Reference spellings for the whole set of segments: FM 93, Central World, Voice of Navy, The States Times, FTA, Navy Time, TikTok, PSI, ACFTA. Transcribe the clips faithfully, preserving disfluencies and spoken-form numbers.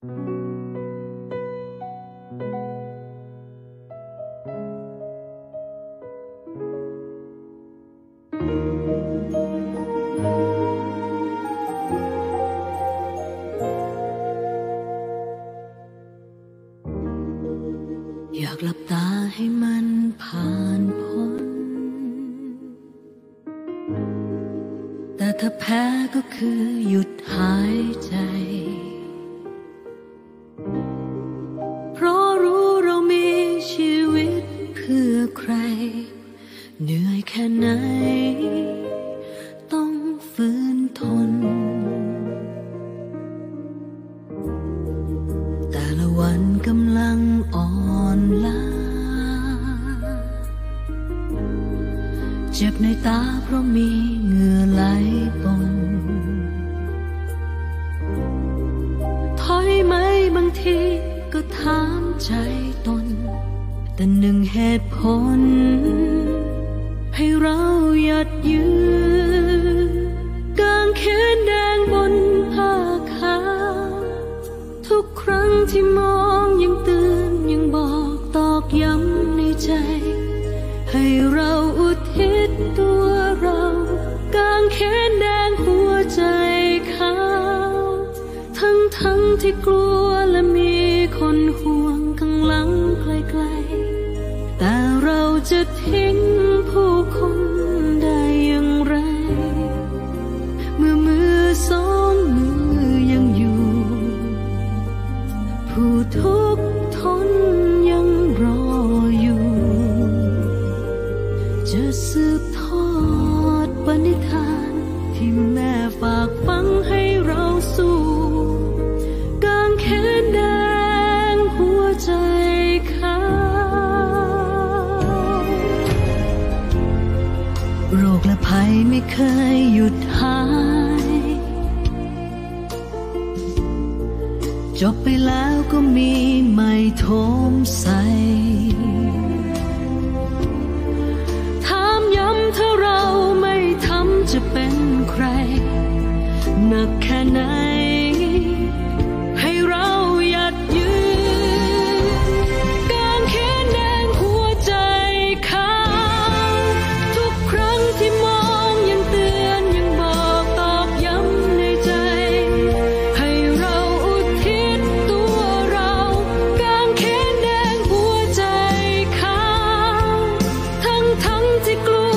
อยากหลับตาให้มันผ่านพ้นแต่ถ้าแพ้ก็คือหยุดหายใจเพราะรู้เรามีชีวิตเพื่อใครเหนื่อยแค่ไหนต้องฝืนทนแต่ละวันกำลังอ่อนล้าเจ็บในตาเพราะมีเหงื่อไหลปนถอยไหมบางทีก็ถามใจตนแต่หนึ่งเหตุผลให้เราหยัดยืนกางเขนแดงบนผ้าขาวทุกครั้งที่มองยังตื่นยังบอกตอกย้ำในใจให้เราอุทิศตัวเรากางเขนแดงหัวใจขาวทั้งทั้งที่กลัวและมีคนห่วงข้างหลังไกลๆแต่เราจะทิ้งผู้คนได้อย่างไรเมื่อมือสองมือยังอยู่ผู้ทุกข์ทนยังรออยู่จะสืบทอดปณิธานที่แม่ฝากฝังให้เราสู้กางเขนแดงหัวใจขาวโรคและภัยไม่เคยหยุดหายจบไปแล้วก็มีใหม่โถมใสถ้าเราไม่ทำจะเป็นใครหนักแค่ไหนให้เราหยัดยืนกางเขนแดงหัวใจขาวทุกครั้งที่มองยังเตือนยังบอกตอกย้ำในใจให้เราอุทิศตัวเรากางเขนแดงหัวใจขาวทั้งทั้งที่กลัว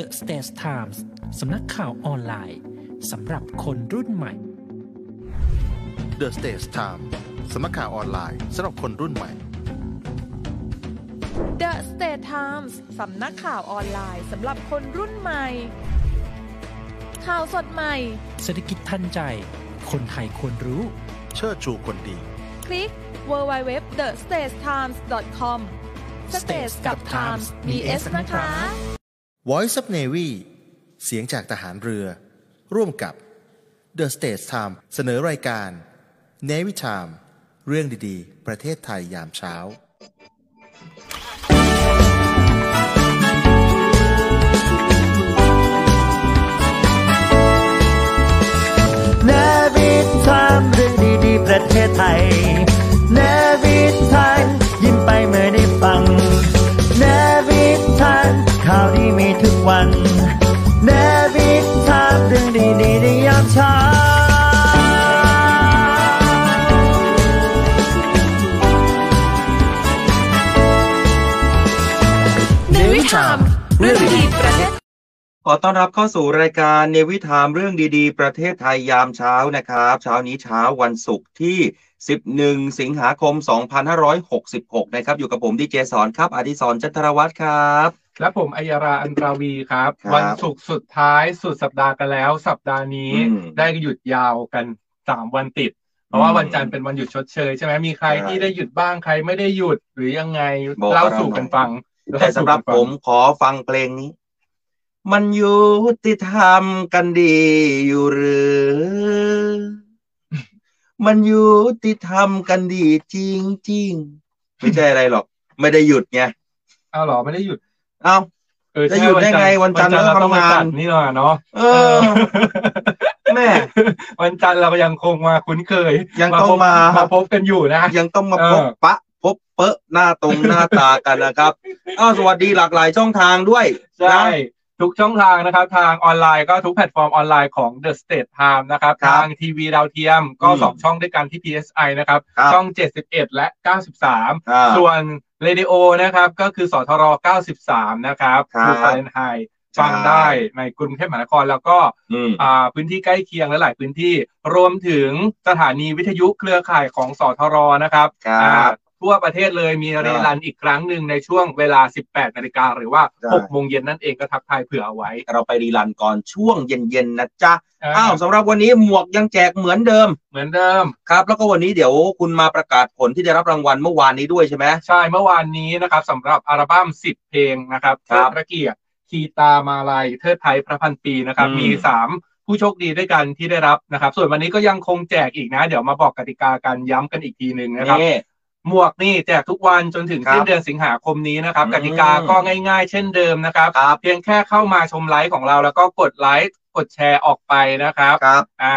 The States Times สำนักข่าวออนไลน์สำหรับคนรุ่นใหม่ The States Times สำนักข่าวออนไลน์สำหรับคนรุ่นใหม่ The States Times สำนักข่าวออนไลน์สำหรับคนรุ่นใหม่ข่าวสดใหม่เศรษฐกิจทันใจคนไทยควรรู้เชิดชูคนดีคลิก ดับเบิลยู ดับเบิลยู ดับเบิลยู ดอท เดอะ สเตทส์ ไทมส์ ดอท คอม States กับ Times มี S นะคะ Voice of Navy เสียงจากทหารเรือร่วมกับ The States Times เสนอรายการ Navy Time เรื่องดีๆประเทศไทยยามเช้าเรื่องดีๆประเทศไทย Navy Time ยิ้มไปเมื่อได้ฟัง Navy Time ข่าวดีมีทุกวัน Navy Time เรื่องดีๆในยามเช้าNavy Time เรื่องดีๆประเทศขอต้อนรับเข้าสู่รายการ Navy Time เรื่องดีๆประเทศไทยยามเช้านะครับเช้านี้เช้าวันศุกร์ที่สิบเอ็ดสิงหาคมสองพันห้าร้อยหกสิบหกนะครับอยู่กับผมดีเจสอนครับอดิศรจันทรวัฒน์ครับและผมอัยราอันตราวีครับวันศุกร์สุดท้ายสุดสัปดาห์กันแล้วสัปดาห์นี้ได้หยุดยาวกันสามวันติดเพราะว่าวันจันทร์เป็นวันหยุดชดเชยใช่ไหมมีใครที่ได้หยุดบ้างใครไม่ได้หยุดหรือยังไงเล่าสู่กันฟังแต่สำหรับผมขอฟังเพลงนี้มันยุติธรรมกันดีอยู่หรือมันยุติธรรมกันดีจริงจริงไม่ใช่อะไรหรอกไม่ได้หยุดไงอ้าวหรอไม่ได้หยุดอ้าวจะหยุดได้ไงวันจันทร์เราทำงานนี่หรอเนาะเออแม่วันจันทร์เรายังคงมาคุ้นเคยยังต้องมามาพบกันอยู่นะยังต้องมาพบปะพบเปอะหน้าตรงหน้าตากันนะครับอ้าวสวัสดีหลากหลายช่องทางด้วยใช่ทุกช่องทางนะครับทางออนไลน์ก็ทุกแพลตฟอร์มออนไลน์ของ The States Times นะครับทางทีวีดาวเทียมก็สองช่องด้วยกันที่ พี เอส ไอ นะครับช่องเจ็ดสิบเอ็ดและเก้าสิบสามส่วนเรดิโอนะครับก็คือสทรเก้าสิบสามนะครับดูไซน์ไฮฟังได้ในกรุงเทพมหานครแล้วก็พื้นที่ใกล้เคียงและหลายพื้นที่รวมถึงสถานีวิทยุเครือข่ายของสทรนะครับทั่วประเทศเลยมีเรลันอีกครั้งหนึ่งในช่วงเวลา สิบแปดนาฬิกาหรือว่า หกโมงเย็นนั่นเองก็ทักทายเผื่อเอาไว้เราไปรีลันก่อนช่วงเย็นๆนะจ๊ะอ้าวสำหรับวันนี้หมวกยังแจกเหมือนเดิมเหมือนเดิมครับแล้วก็วันนี้เดี๋ยวคุณมาประกาศผลที่ได้รับรางวัลเมื่อวานนี้ด้วยใช่ไหมใช่เมื่อวานนี้นะครับสำหรับอัลบั้มสิบเพลงนะครับเทิดพระเกียรติคีตามาลัยเทิดไทยพระพันปีนะครับมีสามผู้โชคดีด้วยกันที่ได้รับนะครับส่วนวันนี้ก็ยังคงแจกอีกนะเดี๋ยวมาบอกกติกากันย้ำกันอีกทีนึงนะครับหมวกนี่แจกทุกวันจนถึงสิ้นเดือนสิงหาคมนี้นะครับกติกาก็ง่ายๆเช่นเดิมนะครับเพียงแค่เข้ามาชมไลฟ์ของเราแล้วก็กดไลค์กดแชร์ออกไปนะครับอ่า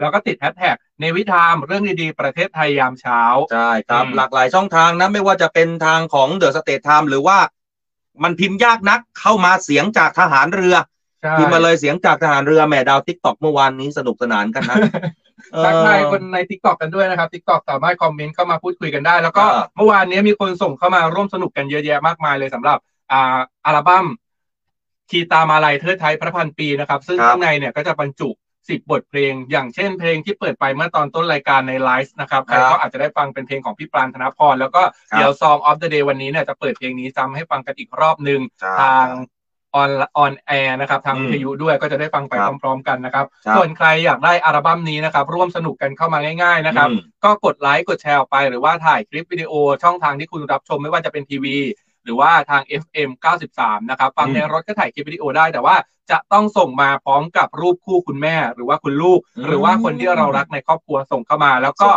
แล้วก็ติดแฮชแท็กในวิถีเรื่องดีๆประเทศไทยยามเช้าใช่ครับหลากหลายช่องทางนะไม่ว่าจะเป็นทางของเดอะสเตทไทม์หรือว่ามันพิมพ์ยากนักเข้ามาเสียงจากทหารเรือพิมพ์มาเลยเสียงจากทหารเรือแหม่ดาว TikTok เมื่อวานนี้สนุกสนานกันนะทักทายคนใน TikTok กันด้วยนะครับ TikTok สามารถคอมเมนต์เข้ามาพูดคุยกันได้แล้วก็เมื่อวานนี้มีคนส่งเข้ามาร่วมสนุกกันเยอะแยะมากมายเลยสำหรับอ่าอัลบั้มคีตามาลัยเทิดไทยพระพันปีนะครับซึ่งข้างในเนี่ยก็จะบรรจุสิบบทเพลงอย่างเช่นเพลงที่เปิดไปเมื่อตอนต้นรายการในไลฟ์นะครับใครก็อาจจะได้ฟังเป็นเพลงของพี่ปราณ ธนพรแล้วก็เดี๋ยว Song of the Day วันนี้เนี่ยจะเปิดเพลงนี้ซ้ำให้ฟังกันอีกรอบนึงทางออนออนแอร์นะครับทางวิทยุด้วยก็จะได้ฟังไปพร้อมๆกันนะครับส่วนใครอยากได้อัลบั้มนี้นะครับร่วมสนุกกันเข้ามาง่ายๆนะครับก็กดไลค์กดแชร์ออกไปหรือว่าถ่ายคลิปวิดีโอช่องทางที่คุณรับชมไม่ว่าจะเป็นทีวีหรือว่าทาง เอฟ เอ็ม เก้าสิบสามนะครับฟังในรถก็ถ่ายคลิปวิดีโอได้แต่ว่าจะต้องส่งมาพร้อมกับรูปคู่คุณแม่หรือว่าคุณลูกหรือว่าคนที่เรารักในครอบครัวส่งเข้ามาแล้วก็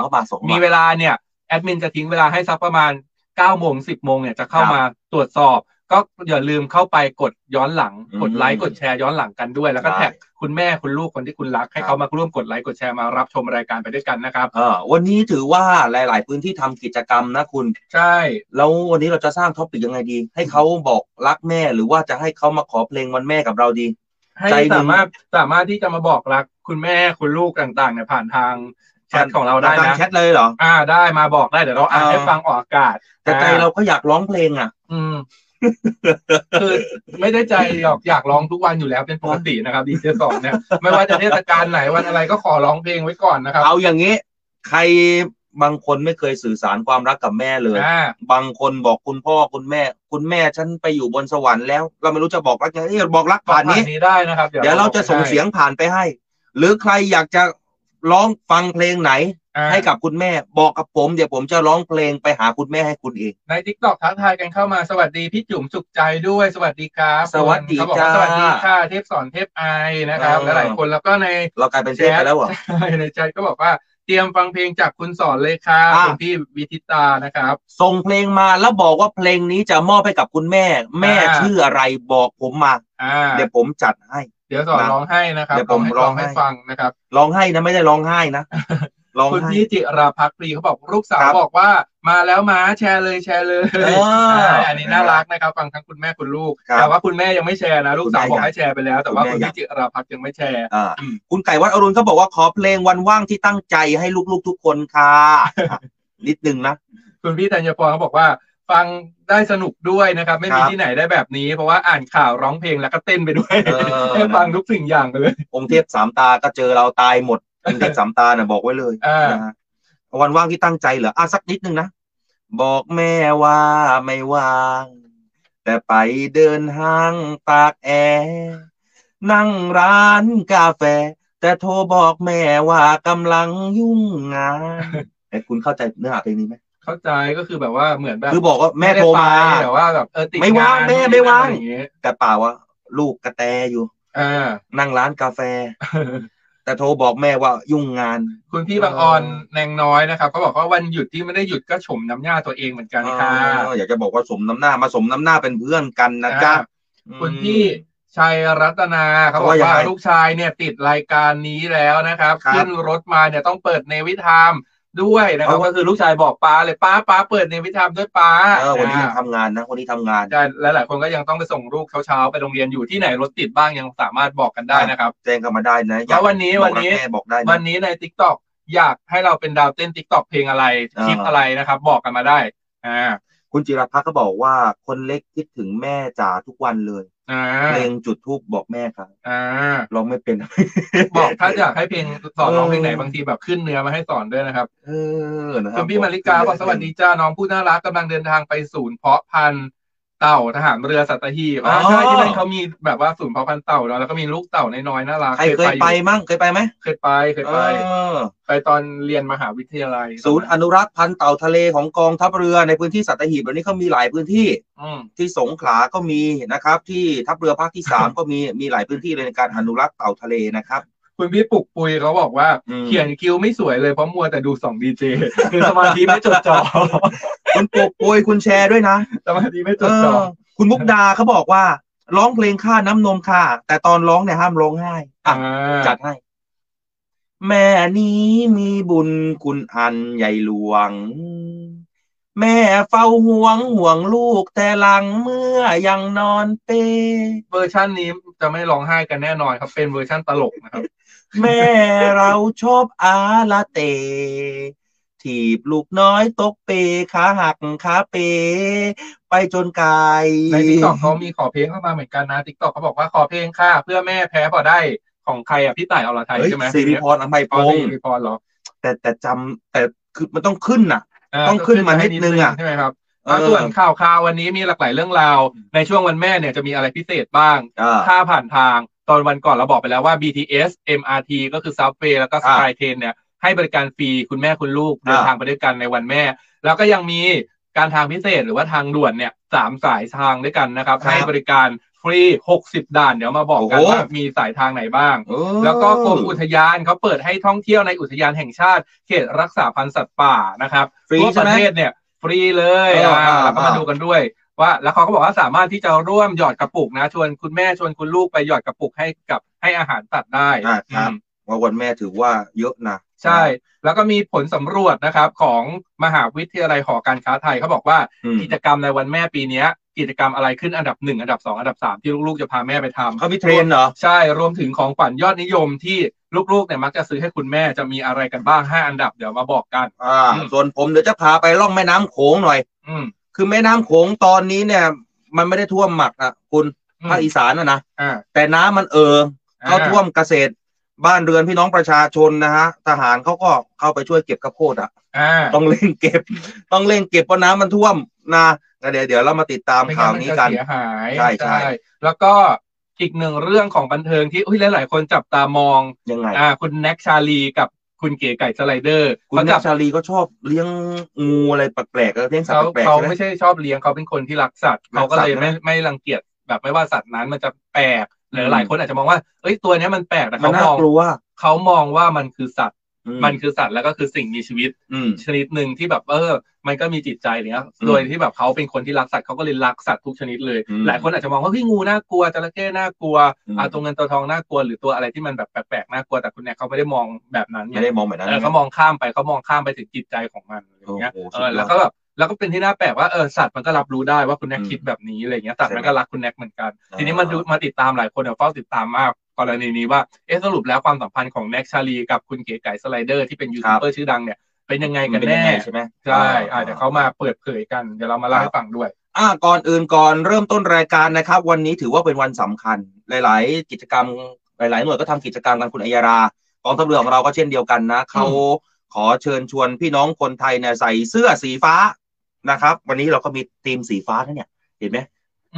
มีเวลาเนี่ยแอดมินจะทิ้งเวลาให้สักประมาณเก้าโมงสิบโมงเนี่ยจะเข้ามาตรวจสอบก็อย่าลืมเข้าไปกดย้อนหลังกดไลค์กดแชร์ย้อนหลังกันด้วยแล้วก็แท็กคุณแม่คุณลูกคนที่คุณรักให้เขามาร่วมกดไลค์กดแชร์มารับชมรายการไปด้วยกันนะครับเออวันนี้ถือว่าหลายๆพื้นที่ทำกิจกรรมนะคุณใช่แล้ววันนี้เราจะสร้างท็อปิกยังไงดีให้เขาบอกรักแม่หรือว่าจะให้เขามาขอเพลงวันแม่กับเราดีให้สามารถสามารถที่จะมาบอกรักคุณแม่คุณลูกต่างๆเนี่ยผ่านทางแชทของเราได้นะแชทเลยเหรออ่าได้มาบอกได้เดี๋ยวเราอ่านให้ฟังออกอากาศแต่ใจเราก็อยากร้องเพลงอ่ะอืม คือไม่ได้ใจหรอกอยากร้องทุกวันอยู่แล้วเป็นปกตินะครับดีเจสองเนี่ยไม่ว่าจะเทศกาลไหนวันอะไรก็ขอร้องเพลงไว้ก่อนนะครับเอาอย่างนี้ใครบางคนไม่เคยสื่อสารความรักกับแม่เลยบางคนบอกคุณพ่อคุณแม่คุณแม่ฉันไปอยู่บนสวรรค์แล้วเราไม่รู้จะบอกรักยังไงบอกรักผ่านนี้ได้นะครับเดี๋ยวเราจะส่งเสียงผ่านไปให้หรือใครอยากจะร้องฟังเพลงไหนให้กับคุณแม่บอกกับผมเดี๋ยวผมจะร้องเพลงไปหาคุณแม่ให้คุณเองใน ติ๊กต็อก ทักทายกันเข้ามาสวัสดีพี่จุ๋มสุขใจด้วยสวัสดีครับสวัสดีจ้าสวัสดีค่ะเทพสอนเทพไอนะครับหลายคนแล้วก็ในเรากลายเป็นเทพไปแล้วเหรอในใจก็บอกว่าเตรียมฟังเพลงจากคุณสอนเลยครับคุณพี่วิทิตานะครับส่งเพลงมาแล้วบอกว่าเพลงนี้จะมอบให้กับคุณแม่แม่ชื่ออะไรบอกผมมาเดี๋ยวผมจัดให้เดี๋ยวสอนร้องให้นะครับเดี๋ยวผมร้องให้ฟังนะครับร้องให้นะไม่ได้ร้องให้นะคุณพี่จิราภักดีเขาบอกลูกสาวบอกว่ามาแล้วมาแชร์เลยแชร์เลยอันนี้น่ารักนะครับฟังทั้งคุณแม่คุณลูกแต่ว่าคุณแม่ยังไม่แชร์นะลูกสาวบอกให้แชร์ไปแล้วแต่ว่าคุณพี่จิราภักดียังไม่แชร์คุณไก่วัดอรุณเขาบอกว่าขอเพลงวันว่างที่ตั้งใจให้ลูกๆทุกคนค่ะนิดนึงนะคุณพี่ธัญพรเขาบอกว่าฟังได้สนุกด้วยนะครับไม่มีที่ไหนได้แบบนี้เพราะว่าอ่านข่าวร้องเพลงแล้วก็เต้นไปด้วยให้ฟังทุกสิ่งอย่างเลยองค์เทพสามตาก็เจอเราตายหมดเป็นเด็กสามตาเนี่ยบอกไว้เลยวันว่างที่ตั้งใจเหรออ่ะสักนิดนึงนะบอกแม่ว่าไม่ว่างแต่ไปเดินห้างตากแอร์นั่งร้านกาแฟแต่โทรบอกแม่ว่ากำลังยุ่งงานไอ้คุณเข้าใจเนื้อหาเพลงนี้ไหมเข้าใจก็คือแบบว่าเหมือนแบบคือบอกว่าแม่โทรมาแต่ว่าแบบเออติดไม่ว่างแม่ไม่ว่างแต่เปล่าว่าลูกกระแตอยู่นั่งร้านกาแฟแต่โทรบอกแม่ว่ายุ่งงานคุณพี่บางออนแนงน้อยนะครับเขาบอกว่าวันหยุดที่ไม่ได้หยุดก็สมน้ำหน้าตัวเองเหมือนกันค่ะอยากจะบอกว่าสมน้ำหน้ามาสมน้ำหน้าเป็นเพื่อนกันนะจ๊ะคุณพี่ชัยรัตนาเขาบอกว่าลูกชายเนี่ยติดรายการนี้แล้วนะครับขึ้นรถมาเนี่ยต้องเปิดNavy Timeด้วยนะครับก็คือลูกชายบอกป้าเลยป้าป้าเปิดNavy Timeด้วยป้าวันนี้ทำงานนะวันนี้ทำงานใช่และหลายคนก็ยังต้องไปส่งลูกเช้าๆไปโรงเรียนอยู่ที่ไหนรถติดบ้างยังสามารถบอกกันได้นะครับแจ้งกันมาได้นะแล้ววันนี้วันนี้บอกได้วันนี้ใน ติ๊กต็อก อยากให้เราเป็นดาวเต้น ติ๊กต็อก เพลงอะไรคลิปอะไรนะครับบอกกันมาได้อ่าคุณจิรภัทรก็บอกว่าคนเล็กคิดถึงแม่จ๋าทุกวันเลยเพลงจุดทูบบอกแม่ครับร้องไม่เป็นบอกถ้าอยากให้เพลงสอนร้องเพลงไหนบางทีแบบขึ้นเนื้อมาให้สอนด้วยนะครับเออคุณพี่มาริกาบอกสวัสดีจ้าน้องผู้น่ารักกำลังเดินทางไปศูนย์เพาะพันธุ์เต่าทหารเรือสัตหีบใช่ที่นั่นเขามีแบบว่าศูนย์เพาะพันธุ์เต่าแล้วก็มีลูกเต่าน้อยๆน่ารักเคยไปมั้งเคยไปไหมเคยไปเคยไปไปตอนเรียนมหาวิทยาลัยศูนย์อนุรักษ์พันธุ์เต่าทะเลของกองทัพเรือในพื้นที่สัตหีบวันนี้เขามีหลายพื้นที่ที่สงขลาก็มีนะครับที่ทัพเรือภาคที่สามก็มีมีหลายพื้นที่เลยในการอนุรักษ์เต่าทะเลนะครับคุณพี่ปุกปุยเขาบอกว่าเขียนคิวไม่สวยเลยเพราะมัวแต่ดูสองดีเจคือสมาธิไม่จดจ่อคุณปุกปุยคุณแชร์ด้วยนะสมาธิไม่จดจ่อคุณมุกดาเขาบอกว่าร้องเพลงค่าน้ำนมค่ะแต่ตอนร้องเนี่ยห้ามร้องไห้อ่ะจัดให้แม่นี้มีบุญคุณอันใหญ่หลวงแม่เฝ้าห่วงห่วงลูกแต่หลังเมื่อยังนอนเป้เวอร์ชันนี้จะไม่ร้องไห้กันแน่นอนครับเป็นเวอร์ชันตลกนะครับ แม่เราชอบอาลาเต้ถีบลูกน้อยตกเปขาหักขาเปไปจนกายใน ติ๊กต็อก เขามีขอเพลงเข้ามาเหมือนกันนะ ติ๊กต็อก เขาบอกว่าขอเพลงค่ะเพื่อแม่แพ้พอได้ของใครอ่ะพี่ต่ายอรไทยใช่ไหมสิริพรอังไพพงศ์สิริพรเหรอแต่แต่จำแต่คือมันต้องขึ้นน่ะต้องขึ้นมานิดนึงอ่ะใช่ไหมครับส่วนข่าวข่าววันนี้มีหลากหลายเรื่องราวในช่วงวันแม่เนี่ยจะมีอะไรพิเศษบ้างค่าผ่านทางตอนวันก่อนเราบอกไปแล้วว่า บี ที เอส เอ็ม อาร์ ที ก็คือ Subway แล้วก็ สกายเทรน เนี่ยให้บริการฟรีคุณแม่คุณลูกเดินทางไปด้วยกันในวันแม่แล้วก็ยังมีการทางพิเศษหรือว่าทางด่วนเนี่ยสามสายทางด้วยกันนะครับให้บริการฟรีหกสิบด่านเดี๋ยวมาบอกกันว่ามีสายทางไหนบ้างแล้วก็กรมอุทยานเขาเปิดให้ท่องเที่ยวในอุทยานแห่งชาติเขตรักษาพันธุ์สัตว์ป่านะครับทั่วประเทศเนี่ยฟรีเลยแล้วก็มาดูกันด้วยว่าแล้วเขาก็บอกว่าสามารถที่จะร่วมหยอดกระปุกนะชวนคุณแม่ชวนคุณลูกไปหยอดกระปุกให้กับให้อาหารสัตว์ได้ครับว่าวันแม่ถือว่าเยอะนะใช่แล้วก็มีผลสำรวจนะครับของมหาวิทยาลัยหอการค้าไทยเขาบอกว่ากิจกรรมในวันแม่ปีนี้กิจกรรมอะไรขึ้นอันดับหนึ่งอันดับสองอันดับสามที่ลูกๆจะพาแม่ไปทำเขาพิเทรนเหรอใช่รวมถึงของขวัญยอดนิยมที่ลูกๆเนี่ยมักจะซื้อให้คุณแม่จะมีอะไรกันบ้างห้าอันดับเดี๋ยวมาบอกกันอ่าส่วนผมเดี๋ยวจะพาไปล่องแม่น้ำโขงหน่อยอืมคือแม่น้ำโขงตอนนี้เนี่ย มันไม่ได้ท่วมหมักอ่ะคุณภาคอีสานนะนะแต่น้ำมันเอ่อเข้าท่วมเกษตรบ้านเรือนพี่น้องประชาชนนะฮะทหารเขาก็เข้าไปช่วยเก็บข้าวโพดอ่ะต้องเร่งเก็บต้องเร่งเก็บเพราะน้ำมันท่วมนะเดี๋ยวเดี๋ยวเรามาติดตามข่าวนี้กันใช่ใช่แล้วก็อีกหนึ่งเรื่องของบันเทิงที่อุ้ยหลายๆคนจับตามองยังไงอ่าคุณแน็กชาลีกับคุณเก๋ไก่สไลเดอร์คุณแน็กชาลีก็ชอบเลี้ยงงูอะไรแปลกๆเลี้ยงสัตว์แปลกๆเขาไม่ใช่ชอบเลี้ยงเขาเป็นคนที่รักสัตว์เขาก็เลยไม่ไม่รังเกียจแบบไม่ว่าสัตว์นั้นมันจะแปลกหรือหลายคนอาจจะมองว่าเอ้ยตัวนี้มันแปลกแต่เขามองเขามองว่ามันคือสัตว์มันคือสัตว์แล้วก็คือสิ่งมีชีวิตชนิดหนึ่งที่แบบเออมันก็มีจิตใจเนี้ยโดยที่แบบเขาเป็นคนที่รักสัตว์เขาก็เลยรักสัตว์ทุกชนิดเลยหลายคนอาจจะมองว่าเฮ้ยงูน่ากลัวจระเข้น่ากลัวอ่าตัวเงินตัวทองน่ากลัวหรือตัวอะไรที่มันแบบแปลกๆน่ากลัวแต่คุณเนี่ยเขาไม่ได้มองแบบนั้นไม่ได้มองแบบนั้นเขามองข้ามไปเขามองข้ามไปถึงจิตใจของมันอย่างเงี้ยเออแล้วก็แบบแล้วก็เป็นที่น่าแปลกว่าเออสัตว์มันก็รับรู้ได้ว่าคุณแน็กคิดแบบนี้อะไรเงี้ยสัตว์มันก็รักคุณแน็กเหมือนกันทีนี้มันดูมาติดตามหลายคนเนี่ยเฝ้าติดตามมากกรณีนี้ว่าเออสรุปแล้วความสัมพันธ์ของแน็กชาลีกับคุณเก๋ไก่สไลเดอร์ที่เป็นยูทูบเบอร์ชื่อดังเนี่ยเป็นยังไงกันแน่ใช่ไหมใช่อาจจะเขามาเปิดเผยกันเดี๋ยวเรามาเล่าให้ฟังด้วยอ่าก่อนอื่นก่อนเริ่มต้นรายการนะครับวันนี้ถือว่าเป็นวันสำคัญหลายๆกิจกรรมหลายๆหน่วยก็ทำกิจกรรมกันคุณอัยรากองทัพเรือของเราก็เช่นเดียวกันนะเขาขอเชิญชวนพี่น้องคนไทยเนี่ยใส่เสื้อสีฟ้านะครับวันนี้เราก็มีทีมสีฟ้านะเนี่ยเห็นไหม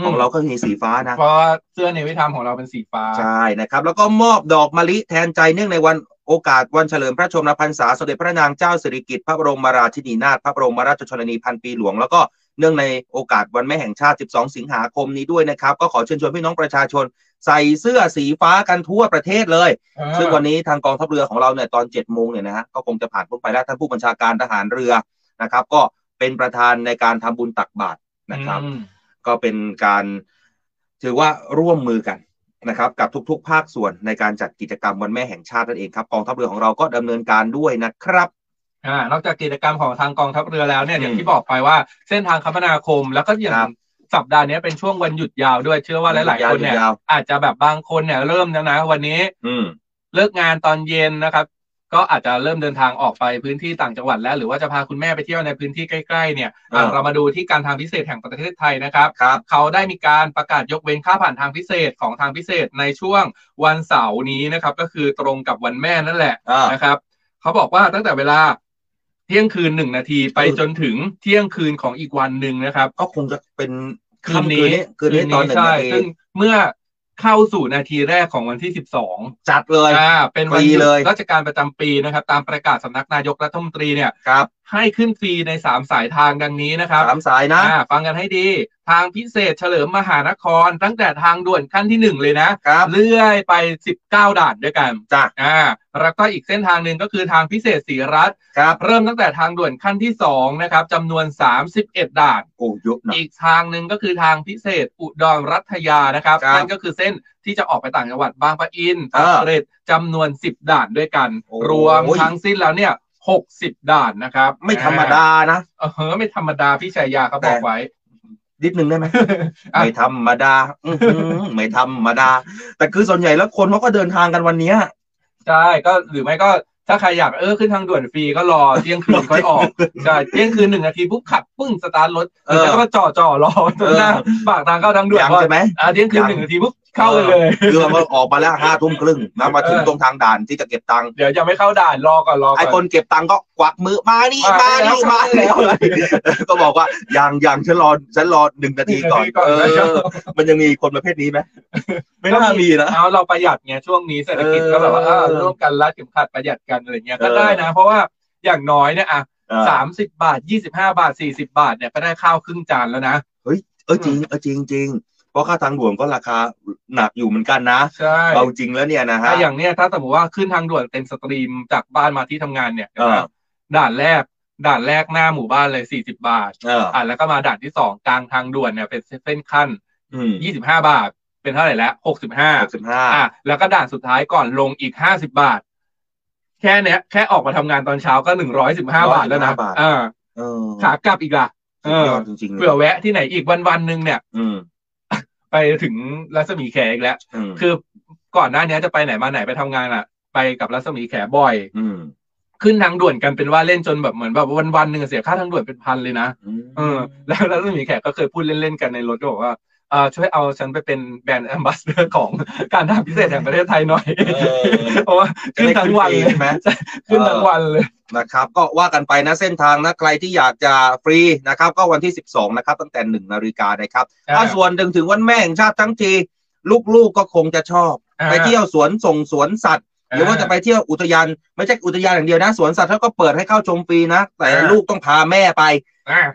ของเราก็มีสีฟ้านะเพราะเสื้อในวิธามของเราเป็นสีฟ้าใช่นะครับแล้วก็มอบดอกมะลิแทนใจเนื่องในวันโอกาสวันเฉลิมพระชนมพรรษาสมเด็จพระนางเจ้าสิริกิติ์พระบรมราชินีนาถพระบรมราชชนนีพันปีหลวงแล้วก็เนื่องในโอกาสวันแม่แห่งชาติสิบสองสิงหาคมนี้ด้วยนะครับก็ขอเชิญชวนพี่น้องประชาชนใส่เสื้อสีฟ้ากันทั่วประเทศเลยซึ่งวันนี้ทางกองทัพเรือของเราเนี่ยตอนเจ็ดโมงเนี่ยนะฮะก็คงจะผ่านพ้นไปแล้วท่านผู้บัญชาการทหารเรือนะครับก็เป็นประธานในการทำบุญตักบาตรนะครับก็เป็นการถือว่าร่วมมือกันนะครับกับทุกๆภาคส่วนในการจัดกิจกรรมวันแม่แห่งชาตินั่นเองครับกองทัพเรือของเราก็ดำเนินการด้วยนะครับอ่านอกจากกิจกรรมของทางกองทัพเรือแล้วเนี่ยอย่างที่บอกไปว่าเส้นทางคมนาคมแล้วก็อย่างสัปดาห์นี้เป็นช่วงวันหยุดยาวด้วยเชื่อว่าหลายๆคนเนี่ยอาจจะแบบบางคนเนี่ยเริ่มแล้วนะวันนี้อืเลิกงานตอนเย็นนะครับก็อาจจะเริ่มเดินทางออกไปพื้นที่ต่างจังหวัดแล้วหรือว่าจะพาคุณแม่ไปเที่ยวในพื้นที่ใกล้ๆเนี่ยเรามาดูที่การทางพิเศษแห่งประเทศไทยนะครับเขาได้มีการประกาศยกเว้นค่าผ่านทางพิเศษของทางพิเศษในช่วงวันเสาร์นี้นะครับก็คือตรงกับวันแม่นั่นแหละนะครับเขาบอกว่าตั้งแต่เวลาเที่ยงคืนหนึ่งนาทีไปจนถึงเที่ยงคืนของอีกวันหนึ่งนะครับก็คงจะเป็นคืนนี้คืนนี้ตอนหนึ่งนาทีซึ่งเมื่อเข้าสู่นาทีแรกของวันที่สิบสองจัดเลยเป็นวันหยุดราชการประจำปีนะครับตามประกาศสำนักนายกรัฐมนตรีเนี่ยให้ขึ้นฟรีในสามสายทางดังนี้นะครับสามสายนะฟังกันให้ดีทางพิเศษเฉลิมมหานครตั้งแต่ทางด่วนขั้นที่หนึ่งเลยนะเลื่อยไปสิบเก้าด่านด้วยกันจ้ะอ่าแล้วก็อีกเส้นทางหนึ่งก็คือทางพิเศษศรีรัตน์เริ่มตั้งแต่ทางด่วนขั้นที่สองนะครับจำนวนสามสิบเอ็ดด่านโอ้เยอะนะอีกทางหนึ่งก็คือทางพิเศษอุดรรัตยานะครับนั่นก็คือเส้นที่จะออกไปต่างจังหวัดบางปะอินปากเกร็ดจำนวนสิบด่านด้วยกันรวมทั้งสิ้นแล้วเนี่ยหกสิบด่านนะครับไม่ธรรมดานะเออไม่ธรรมดาพี่ชายาเขาบอกไว้นิดนึงได้ไหมไม่ธรรมดาไม่ธรรมดาแต่คือส่วนใหญ่แล้วคนเขาก็เดินทางกันวันนี้ใช่ก็หรือไม่ก็ถ้าใครอยากเออขึ้นทางด่วนฟรีก็รอเที่ยงคืนค่อยออกใช่เที่ยงคืนหนึ่งนาทีปุ๊บขับปึ้งสตาร์ทรถแล้วก็จ่อจ่อรอจนหน้าปากทางเข้าทางด่วนใช่ไหมเที่ยงคืนหนึ่งนาทีปุ๊บเข้าเลยคือเราออกมาแล้วห้าทุ่มครึ่งนะมาถึงตรงทางด่านที่จะเก็บตังค์เดี๋ยวยังไม่เข้าด่านรอก่อนรอไอ้คนเก็บตังค์ก็กวักมือมานี่มานี่มาแล้วก็บอกว่ายังยังฉันรอฉันรอหนึ่งนาทีก่อนเออมันยังมีคนประเภทนี้ไหมไม่น่ามีนะเอาเราประหยัดไงช่วงนี้เศรษฐกิจก็แบบว่าร่วมกันรัดเข็มขัดประหยัดกันอะไรเงี้ยก็ได้นะเพราะว่าอย่างน้อยเนี่ยอ่ะสามสิบบาทยี่สิบห้าบาทสี่สิบบาทเนี่ยก็ได้ข้าวครึ่งจานแล้วนะเฮ้ยเออจริงเออจริงจริงเพราะค่าทางด่วนก็ราคาหนักอยู่เหมือนกันนะใช่เอาจริงแล้วเนี่ยนะฮะอย่างเนี้ยถ้าสมมติว่าขึ้นทางด่วนเต็มสตรีมจากบ้านมาที่ทำงานเนี่ยด่านแรกด่านแรกหน้าหมู่บ้านเลยสี่สิบบาทอ่าแล้วก็มาด่านที่สองกลางทางด่วนเนี่ยเป็นเส้นขั้นยี่สิบห้าบาทเป็นเท่าไหร่แล้วหกสิบห้าหกสิบห้าอ่าแล้วก็ด่านสุดท้ายก่อนลงอีกห้าสิบบาทแค่เนี้ยแค่ออกมาทำงานตอนเช้าก็หนึ่งร้อยสิบห้าบาทแล้วนะอ่าขากลับอีกล่ะเออเผื่อแวะที่ไหนอีกวันวันหนึ่งเนี่ยอืไปถึงรัศมีแขอีกแล้วคือก่อนหน้านี้จะไปไหนมาไหนไปทำงานอ่ะไปกับรัศมีแขบ่อย ขึ้นทางด่วนกันเป็นว่าเล่นจนแบบเหมือนแบบวันๆหนึ่งเสียค่าทางด่วนเป็นพันเลยนะเออแล้วแล้วมีแขกก็เคยพูดเล่นๆกันในรถก็บอกว่าเออช่วยเอาฉันไปเป็นแบรนด์แอมบาสเดอร์ของการทางพิเศษแห่งประเทศไทยหน่อยเพราะว่าขึ้นทั้งวันเลยใช่ไหมขึ้นทั้งวันเลยนะครับก็ว่ากันไปนะเส้นทางนะใครที่อยากจะฟรีนะครับก็วันที่สิบสองนะครับตั้งแต่หนึ่งนาฬิกานะครับถ้าส่วนถึงถึงวันแม่แห่งชาติทั้งทีลูกๆก็คงจะชอบไปเที่ยวสวนส่งสวนสัตว์หรือว่าจะไปเที่ยวอุทยานไม่ใช่อุทยานอย่างเดียวนะสวนสัตว์เขาก็เปิดให้เข้าชมฟรีนะแต่ลูกต้องพาแม่ไป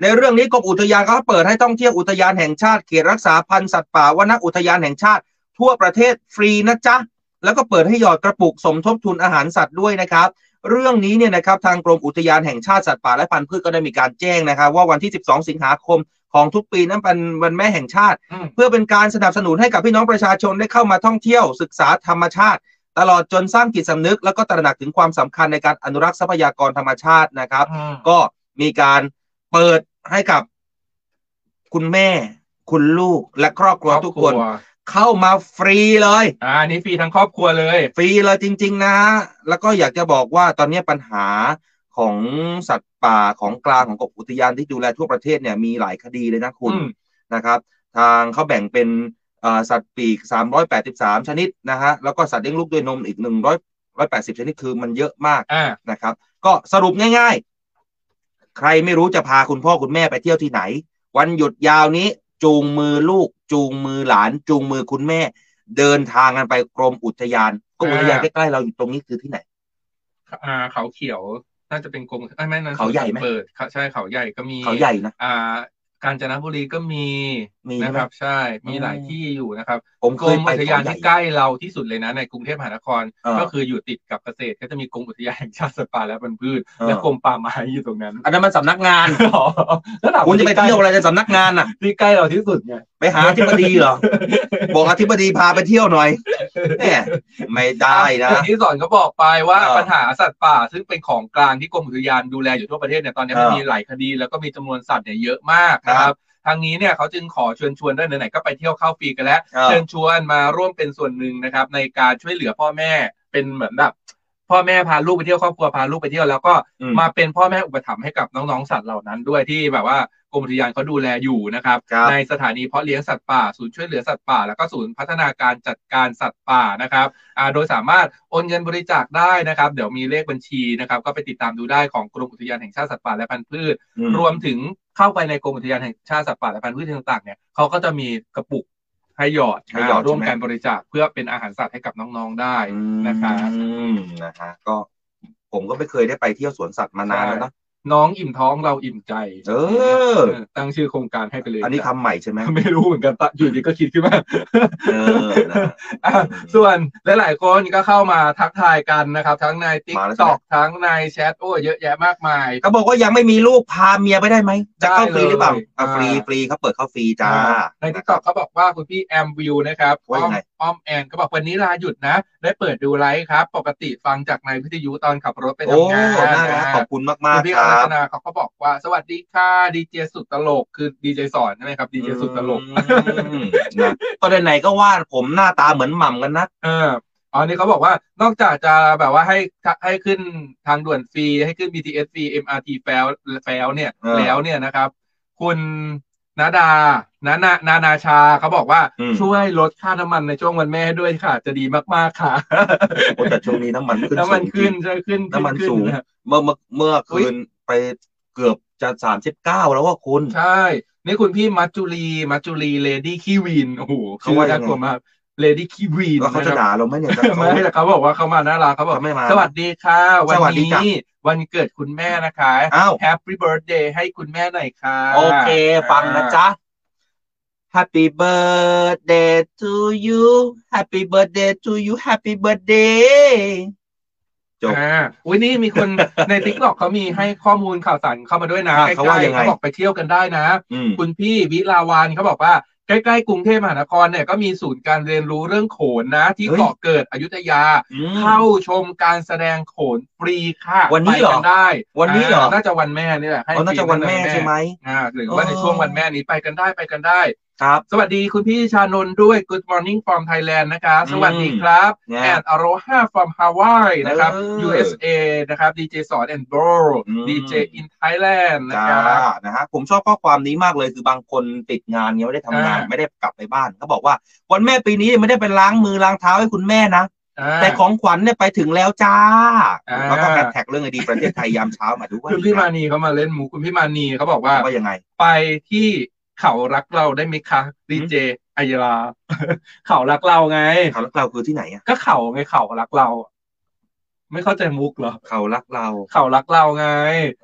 ในเรื่องนี้กรมอุทยานเขาเปิดให้ท่องเที่ยวอุทยานแห่งชาติเขตรักษาพันธุ์สัตว์ป่าวนอุทยานแห่งชาติทั่วประเทศฟรีนะจ๊ะแล้วก็เปิดให้หยอดกระปุกสมทบทุนอาหารสัตว์ด้วยนะครับเรื่องนี้เนี่ยนะครับทางกรมอุทยานแห่งชาติสัตว์ป่าและพันธุ์พืชก็ได้มีการแจ้งนะครับว่าวันที่สิบสองสิงหาคมของทุกปีนั้นเป็นวันแม่แห่งชาติเพื่อเป็นการสนับสนุนให้กับพี่น้องประชาชนได้เข้ามาท่องเที่ยวศึกษาธรรมชาติตลอดจนสร้างจิตสำนึกแล้วก็ตระหนักถึงความสำคัญในการอนุรักษ์ทรัพยากรธรรมชาตินะครับก็มีการเปิดให้กับคุณแม่คุณลูกและครอบครัวทุกคนเข้ามาฟรีเลยอ่านี่ฟรีทั้งครอบครัวเลยฟรีเลยจริงๆนะแล้วก็อยากจะบอกว่าตอนนี้ปัญหาของสัตว์ป่าของกลางของกรมอุทยานที่ดูแลทั่วประเทศเนี่ยมีหลายคดีเลยนะคุณนะครับทางเขาแบ่งเป็นสัตว์ปีกสามร้อยแปดสิบสามชนิดนะฮะแล้วก็สัตว์เลี้ยงลูกด้วยนมอีกหนึ่งร้อยแปดสิบชนิดคือมันเยอะมากนะครับก็สรุปง่ายๆใครไม่รู้จะพาคุณพ่อคุณแม่ไปเที่ยวที่ไหนวันหยุดยาวนี้จูงมือลูกจูงมือหลานจูงมือคุณแม่เดินทางกันไปกรมอุทยานกรมอุทยานใกล้ๆเราอยู่ตรงนี้คือที่ไหนอ่าเขาเขียวน่าจะเป็นกรมไอ้แม่นั้นเขาใหญ่ไหมเปิดใช่เขาใหญ่ก็มีเขาใหญ่นะอ่ากาญจนบุรีก็มีนะครับใช่มีหลายที่อยู่นะครับกรมอุทยานที่ใกล้เราที่สุดเลยนะในกรุงเทพมหานครก็คืออยู่ติดกับเกษตรก็จะมีกรมอุทยานแห่งชาติสัตว์ป่าและพันธุ์พืชและกรมป่าไม้อยู่ตรงนั้นอันนั้นมันสำนักงานแล้วคุณจะไปเที่ยวอะไรในสำนักงานอ่ะที่ใกล้เราที่สุดไงไปหาอธิบดีเหรอบอกอธิบดีพาไปเที่ยวหน่อยเนี่ยไม่ได้นะที่สอนเขาบอกไปว่าปัญหาสัตว์ป่าซึ่งเป็นของกลางที่กรมอุทยานดูแลอยู่ทั่วประเทศเนี่ยตอนนี้มันมีหลายคดีแล้วก็มีจำนวนสัตว์เนี่ยเยอะมากนะครับทางนี้เนี่ยเขาจึงขอเชิญชวนด้วยไหนๆก็ไปเที่ยวเข้าปีกันแล้วเชิญชวนมาร่วมเป็นส่วนหนึ่งนะครับในการช่วยเหลือพ่อแม่เป็นเหมือนแบบพ่อแม่พาลูกไปเที่ยวครอบครัวพาลูกไปเที่ยวแล้วก็มาเป็นพ่อแม่อุปถัมภ์ให้กับน้องๆสัตว์เหล่านั้นด้วยที่แบบว่ากรมอุทยานเขาดูแลอยู่นะครับในสถานีเพาะเลี้ยงสัตว์ป่าศูนย์ช่วยเหลือสัตว์ป่าแล้วก็ศูนย์พัฒนาการจัดการสัตว์ป่านะครับโดยสามารถโอนเงินบริจาคได้นะครับเดี๋ยวมีเลขบัญชีนะครับก็ไปติดตามดูได้ของกรมอุทยานแห่งชาติสัตว์ป่าและพันธุ์พืชรวมถึงเข้าไปในกรมอุทยานแห่งชาติสัตว์ป่าและพันธุ์พืชต่างๆเนี่ยเขาก็จะมีกระปุกให้หยอดให้หยอดร่วมกันบริจาคเพื่อเป็นอาหารสัตว์ให้กับน้องๆได้นะคะนะฮะก็ผมก็ไม่เคยได้ไปเที่ยวสวนสัตว์มานานแล้วนะน้องอิ่มท้องเราอิ่มใจเออตั้งชื่อโครงการให้ไปเลยอันนี้คำใหม่ใช่ไหมไม่รู้เหมือนกันอยู่ดีก็คิดขึ้นมาเออส่วนหลายๆคนก็เข้ามาทักทายกันนะครับทั้งใน ติ๊กต็อก ทั้งในแชทโอ้เยอะแยะมากมายเขาบอกว่ายังไม่มีลูกพาเมียไปได้ไหมจะเข้าฟรีหรือเปล่าฟรีฟรีเขาเปิดเข้าฟรีจ้าใน ติ๊กต็อก เขาบอกว่าคุณพี่แอมวิวนะครับอ้อมอ้อมแอนก็บอกวันนี้ลาหยุดนะได้เปิดดูไลฟ์ครับปกติฟังจากในวิทยุตอนขับรถไปทำงานขอบคุณมากมากครับเขาก็บอกว่าสวัสดีค่ะดีเจสุดตลกคือดีเจสอนใช่ไหมครับดีเจสุดตลกก็ได้ไหนก็ว่าผมหน้าตาเหมือนหม่ำกันนะเอออ๋อนี่เขาบอกว่านอกจากจะแบบว่าให้ให้ขึ้นทางด่วนฟรีให้ขึ้น บี ที เอส ฟรี เอ็ม อาร์ ที แฟลแฟลเนี่ยแล้วเนี่ยนะครับคุณนาดานานานานาชาเขาบอกว่าช่วยลดค่าน้ำมันในช่วงวันแม่ด้วยค่ะจะดีมากๆค่ะแต่ช่วงนี้น้ำมันขึ้นน้ำมันขึ้นใช่ขึ้นน้ำมันสูงเมื่อเมื่อคืนไปเกือบจะสามสิบเก้าแล้วว่าคุณใช่นี่คุณพี่มัจจุรีมัจจุรีเลดี้คีวีนโอ้โหเขาว่าน่ากลัวมากเลดี้คีวีนเขาจะด่าเราไหมเนี่ยไม่แต่เขาบอกว่าเขามาน่ารักเขาบอกไม่มาสวัสดีค่ะวันนี้วันเกิดคุณแม่นะคะแฮปปี้เบิร์ธเดย์ให้คุณแม่หน่อยค่ะโอเคฟังนะจ๊ะ Happy birthday to you Happy birthday to you Happy birthdayอ่าอุ้ยนี่มีคนใน ติ๊กต็อก เขามีให้ข้อมูลข่าวสารเข้ามาด้วยนะใกล้ๆเขาบอกไปเที่ยวกันได้นะคุณพี่วิลาวานเขาบอกว่าใกล้ๆกรุงเทพมหานครเนี่ยก็มีศูนย์การเรียนรู้เรื่องโขนนะที่เกาะเกิดอยุธยาเข้าชมการแสดงโขนฟรีค่ะวันนี้เหรอได้วันนี้เหรอน่าจะวันแม่นี่แหละน่าจะวันแม่ใช่ไหมอ่าหรือว่าในช่วงวันแม่นี้ไปกันได้ไปกันได้ ครับสวัสดีคุณพี่ชานนท์ด้วย Good Morning from Thailand นะครับสวัสดีครับ and Aloha from Hawaii นะครับ ยู เอส เอ นะครับ ดี เจ สอน and Bro ดี เจ in Thailand นะครับนะฮะผมชอบข้อความนี้มากเลยคือบางคนติดงานเนี่ยไม่ได้ทำงานไม่ได้กลับไปบ้านเขาบอกว่าวันแม่ปีนี้ไม่ได้ไปล้างมือล้างเท้าให้คุณแม่นะแต่ของขวัญเนี่ยไปถึงแล้วจ้าแล้วก็แท็กเรื่องไอดีประเทศไทยยามเช้ามาดูว่าคุณพี่มานีเขามาเล่นหมูคุณพี่มานีเขาบอกว่าว่ายังไงไปที่เขารักเราได้ไหมคะดีเจอัยราเขารักเราไงเขารักเราคือที่ไหนอ่ะก็เขาไงเขารักเราไม่เข้าใจมุกเหรอเขารักเราเขารักเราไง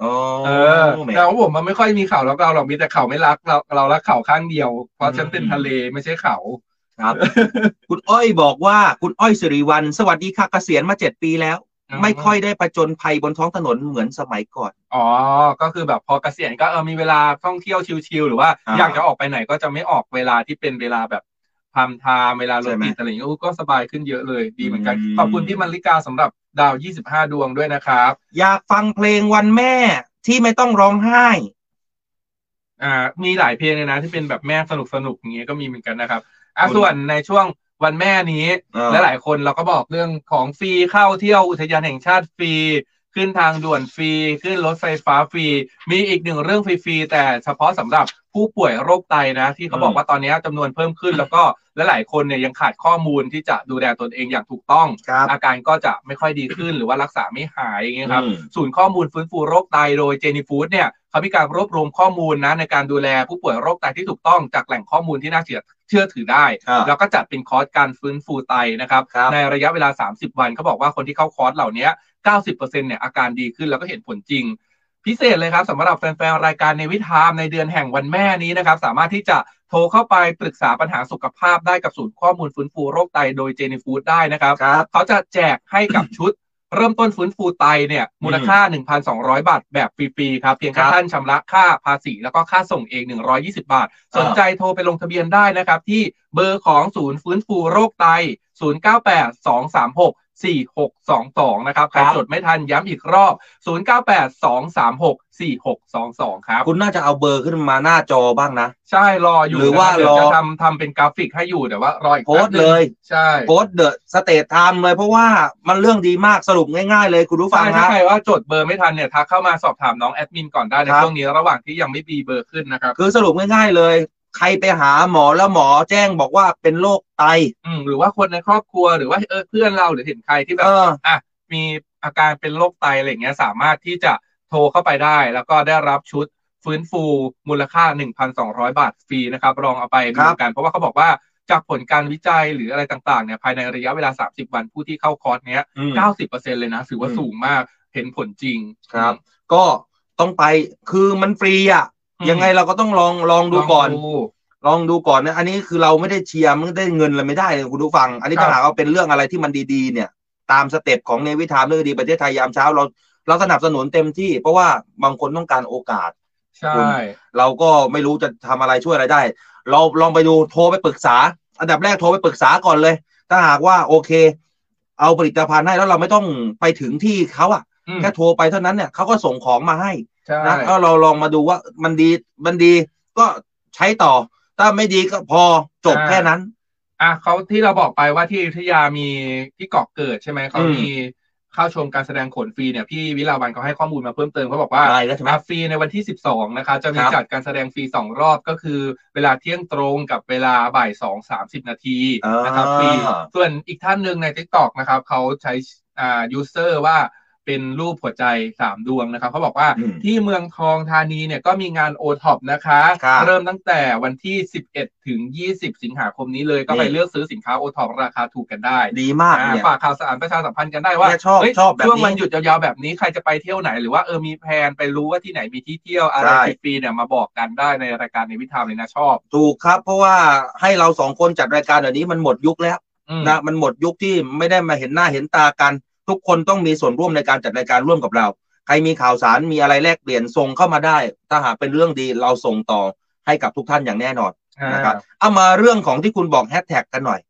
อ๋อเออแล้วผมมันไม่ค่อยมีเขารักเราหรอกมีแต่เขาไม่รักเราเรารักเขาข้างเดียวเพราะฉันเป็นทะเลไม่ใช่เขาครับคุณอ้อยบอกว่าคุณอ้อยสิริวันสวัสดีค่ะเกษียณมาเจ็ดปีแล้วไม่ค่อยได้ประจนภัยบนท้องถนนเหมือนสมัยก่อนอ๋อก็คือแบบพอเกษียณก็เออมีเวลาท่องเที่ยวชิลๆหรือว่า อ, อยากจะออกไปไหนก็จะไม่ออกเวลาที่เป็นเวลาแบบพามทาเวลารถติดอะไรอย่างเงี้ยก็สบายขึ้นเยอะเลยดีเหมือนกันขอบคุณพี่มริกาสำหรับดาวยี่สิบห้าดวงด้วยนะครับอยากฟังเพลงวันแม่ที่ไม่ต้องร้องไห้อ่ามีหลายเพลงเลยนะที่เป็นแบบแม่สนุกสนุกอย่างเงี้ยก็มีเหมือนกันนะครับอ่ะส่วนในช่วงวันแม่นี้และหลายคนเราก็บอกเรื่องของฟรีเข้าเที่ยวอุทยานแห่งชาติฟรีขึ้นทางด่วนฟรีขึ้นรถไฟฟ้าฟรีมีอีกหนึ่งเรื่องฟรีๆแต่เฉพาะสำหรับผู้ป่วยโรคไตนะที่เขาบอกว่าตอนนี้จำนวนเพิ่มขึ้นแล้วก็และหลายคนเนี่ยยังขาดข้อมูลที่จะดูแลตนเองอย่างถูกต้องอาการก็จะไม่ค่อยดีขึ้นหรือว่ารักษาไม่หายอย่างเงี้ยครับศูนย์ข้อมูลฟื้นฟูโรคไตโดยเจนีฟูดเนี่ยเขามีการรวบรวมข้อมูลนะในการดูแลผู้ป่วยโรคไตที่ถูกต้องจากแหล่งข้อมูลที่น่าเชื่อเชื่อถือได้แล้วก็จัดเป็นคอร์สการฟื้นฟูไตนะครับในระยะเวลาสามสิบวันเขาบอกว่าคนที่เข้าคอร์สเหล่านี้ เก้าสิบเปอร์เซ็นต์ เนี่ยอาการดีขึ้นแล้วก็เห็นผลจริงพิเศษเลยครับสำหรับแฟนๆรายการNavy Timeในเดือนแห่งวันแม่นี้นะครับสามารถที่จะโทรเข้าไปปรึกษาปัญหาสุขภาพได้กับศูนย์ข้อมูลฟื้นฟูโรคไตโดยเจนีฟูดได้นะครับเขาจะแจกให้กับชุดเริ่มต้นฟื้นฟูไตเนี่ยมูลค่า หนึ่งพันสองร้อย บาทแบบฟรีๆครับเพียงแค่ท่านชำระค่าภาษีแล้วก็ค่าส่งเองหนึ่งร้อยยี่สิบบาทสนใจโทรไปลงทะเบียนได้นะครับที่เบอร์ของศูนย์ฟื้นฟูโรคไตศูนย์ เก้า แปด สอง สาม หก สี่ หก สอง สองนะครับใครจดไม่ทันย้ำอีกรอบศูนย์ เก้า แปด สอง สาม หก สี่ หก สอง สองครับคุณน่าจะเอาเบอร์ขึ้นมาหน้าจอบ้างนะใช่รออยู่หรือว่ารอจะทำทำเป็นกราฟิกให้อยู่แต่ว่ารออีกโพสเลยใช่โพสเดอะสเตทไทม์เลยเพราะว่ามันเรื่องดีมากสรุปง่ายๆเลยคุณผู้ฟังนะถ้าใครว่าจดเบอร์ไม่ทันเนี่ยทักเข้ามาสอบถามน้องแอดมินก่อนได้ในช่วงนี้ระหว่างที่ยังไม่มีเบอร์ขึ้นนะครับคือสรุปง่ายๆเลยใครไปหาหมอแล้วหมอแจ้งบอกว่าเป็นโรคไตหรือว่าคนในครอบครัวหรือว่าเออเพื่อนเราหรือเห็นใครที่แบบ อ, อ่ะมีอาการเป็นโรคไตอะไรอย่างเงี้ยสามารถที่จะโทรเข้าไปได้แล้วก็ได้รับชุดฟื้นฟูมูลค่า หนึ่งพันสองร้อย บาทฟรีนะครับลองเอาไปดูกันเพราะว่าเขาบอกว่าจากผลการวิจัยหรืออะไรต่างๆเนี่ยภายในระยะเวลาสามสิบวันผู้ที่เข้าคอร์สเนี้ย เก้าสิบเปอร์เซ็นต์ เลยนะถือว่าสูงมากเห็นผลจริงครับก็ต้องไปคือมันฟรีอ่ะยังไงเราก็ต้องลองลองดูก่อนลองดูก่อนนะอันนี้คือเราไม่ได้เชียร์ไม่ได้เงินเราไม่ได้คุณผู้ฟังอันนี้ถ้าหากเราเป็นเรื่องอะไรที่มันดีๆเนี่ยตามสเต็ปของในวิถีเรื่องดีประเทศไทยยามเช้าเราเราสนับสนุนเต็มที่เพราะว่าบางคนต้องการโอกาสใช่เราก็ไม่รู้จะทำอะไรช่วยอะไรได้เราลองไปดูโทรไปปรึกษาอันดับแรกโทรไปปรึกษาก่อนเลยถ้าหากว่าโอเคเอาผลิตภัณฑ์ให้แล้วเราไม่ต้องไปถึงที่เขาอะแค่โทรไปเท่านั้นเนี่ยเขาก็ส่งของมาให้นะก็เราลองมาดูว่ามันดีมันดีก็ใช้ต่อถ้าไม่ดีก็พอจบแค่นั้นอ่ะเขาที่เราบอกไปว่าที่อยุธยามีที่เกาะเกิดใช่ไหมเขามีเข้าชมการแสดงขนฟรีเนี่ยพี่วิลาวันเขาให้ข้อมูลมาเพิ่มเติมเขาบอกว่าฟรีในวันที่สิบสองนะคะจะมีจัดการแสดงฟรีสองรอบก็คือเวลาเที่ยงตรงกับเวลาบ่ายสองสามสิบนาทีนะครับฟรีส่วนอีกท่านหนึ่งใน ติ๊กต็อก นะครับเขาใช้อ่า ยูเซอร์ ว่าเป็นรูปหัวใจสามดวงนะครับเขาบอกว่าที่เมืองทองธานีเนี่ยก็มีงานโอท็อปนะคะเริ่มตั้งแต่วันที่สิบเอ็ดถึงยี่สิบสิงหาคมนี้เลยก็ไปเลือกซื้อสินค้าโอท็อปราคาถูกกันได้ดีมากฝากข่าวสารประชาสัมพันธ์กันได้ว่าช่วงวันหยุดยาวๆแบบนี้ใครจะไปเที่ยวไหนหรือว่าเออมีแพลนไปรู้ว่าที่ไหนมีที่เที่ยวอะไรฟรีๆเนี่ยมาบอกกันได้ในรายการในวิถีเลยนะชอบถูกครับเพราะว่าให้เราสองคนจัดรายการเดี๋ยวนี้มันหมดยุคแล้วนะมันหมดยุคที่ไม่ได้มาเห็นหน้าเห็นตากันทุกคนต้องมีส่วนร่วมในการจัดรายการร่วมกับเราใครมีข่าวสารมีอะไรแลกเปลี่ยนส่งเข้ามาได้ถ้าหากเป็นเรื่องดีเราส่งต่อให้กับทุกท่านอย่างแน่นอนนะครับเอามาเรื่องของที่คุณบอกแฮชแท็กกันหน่อย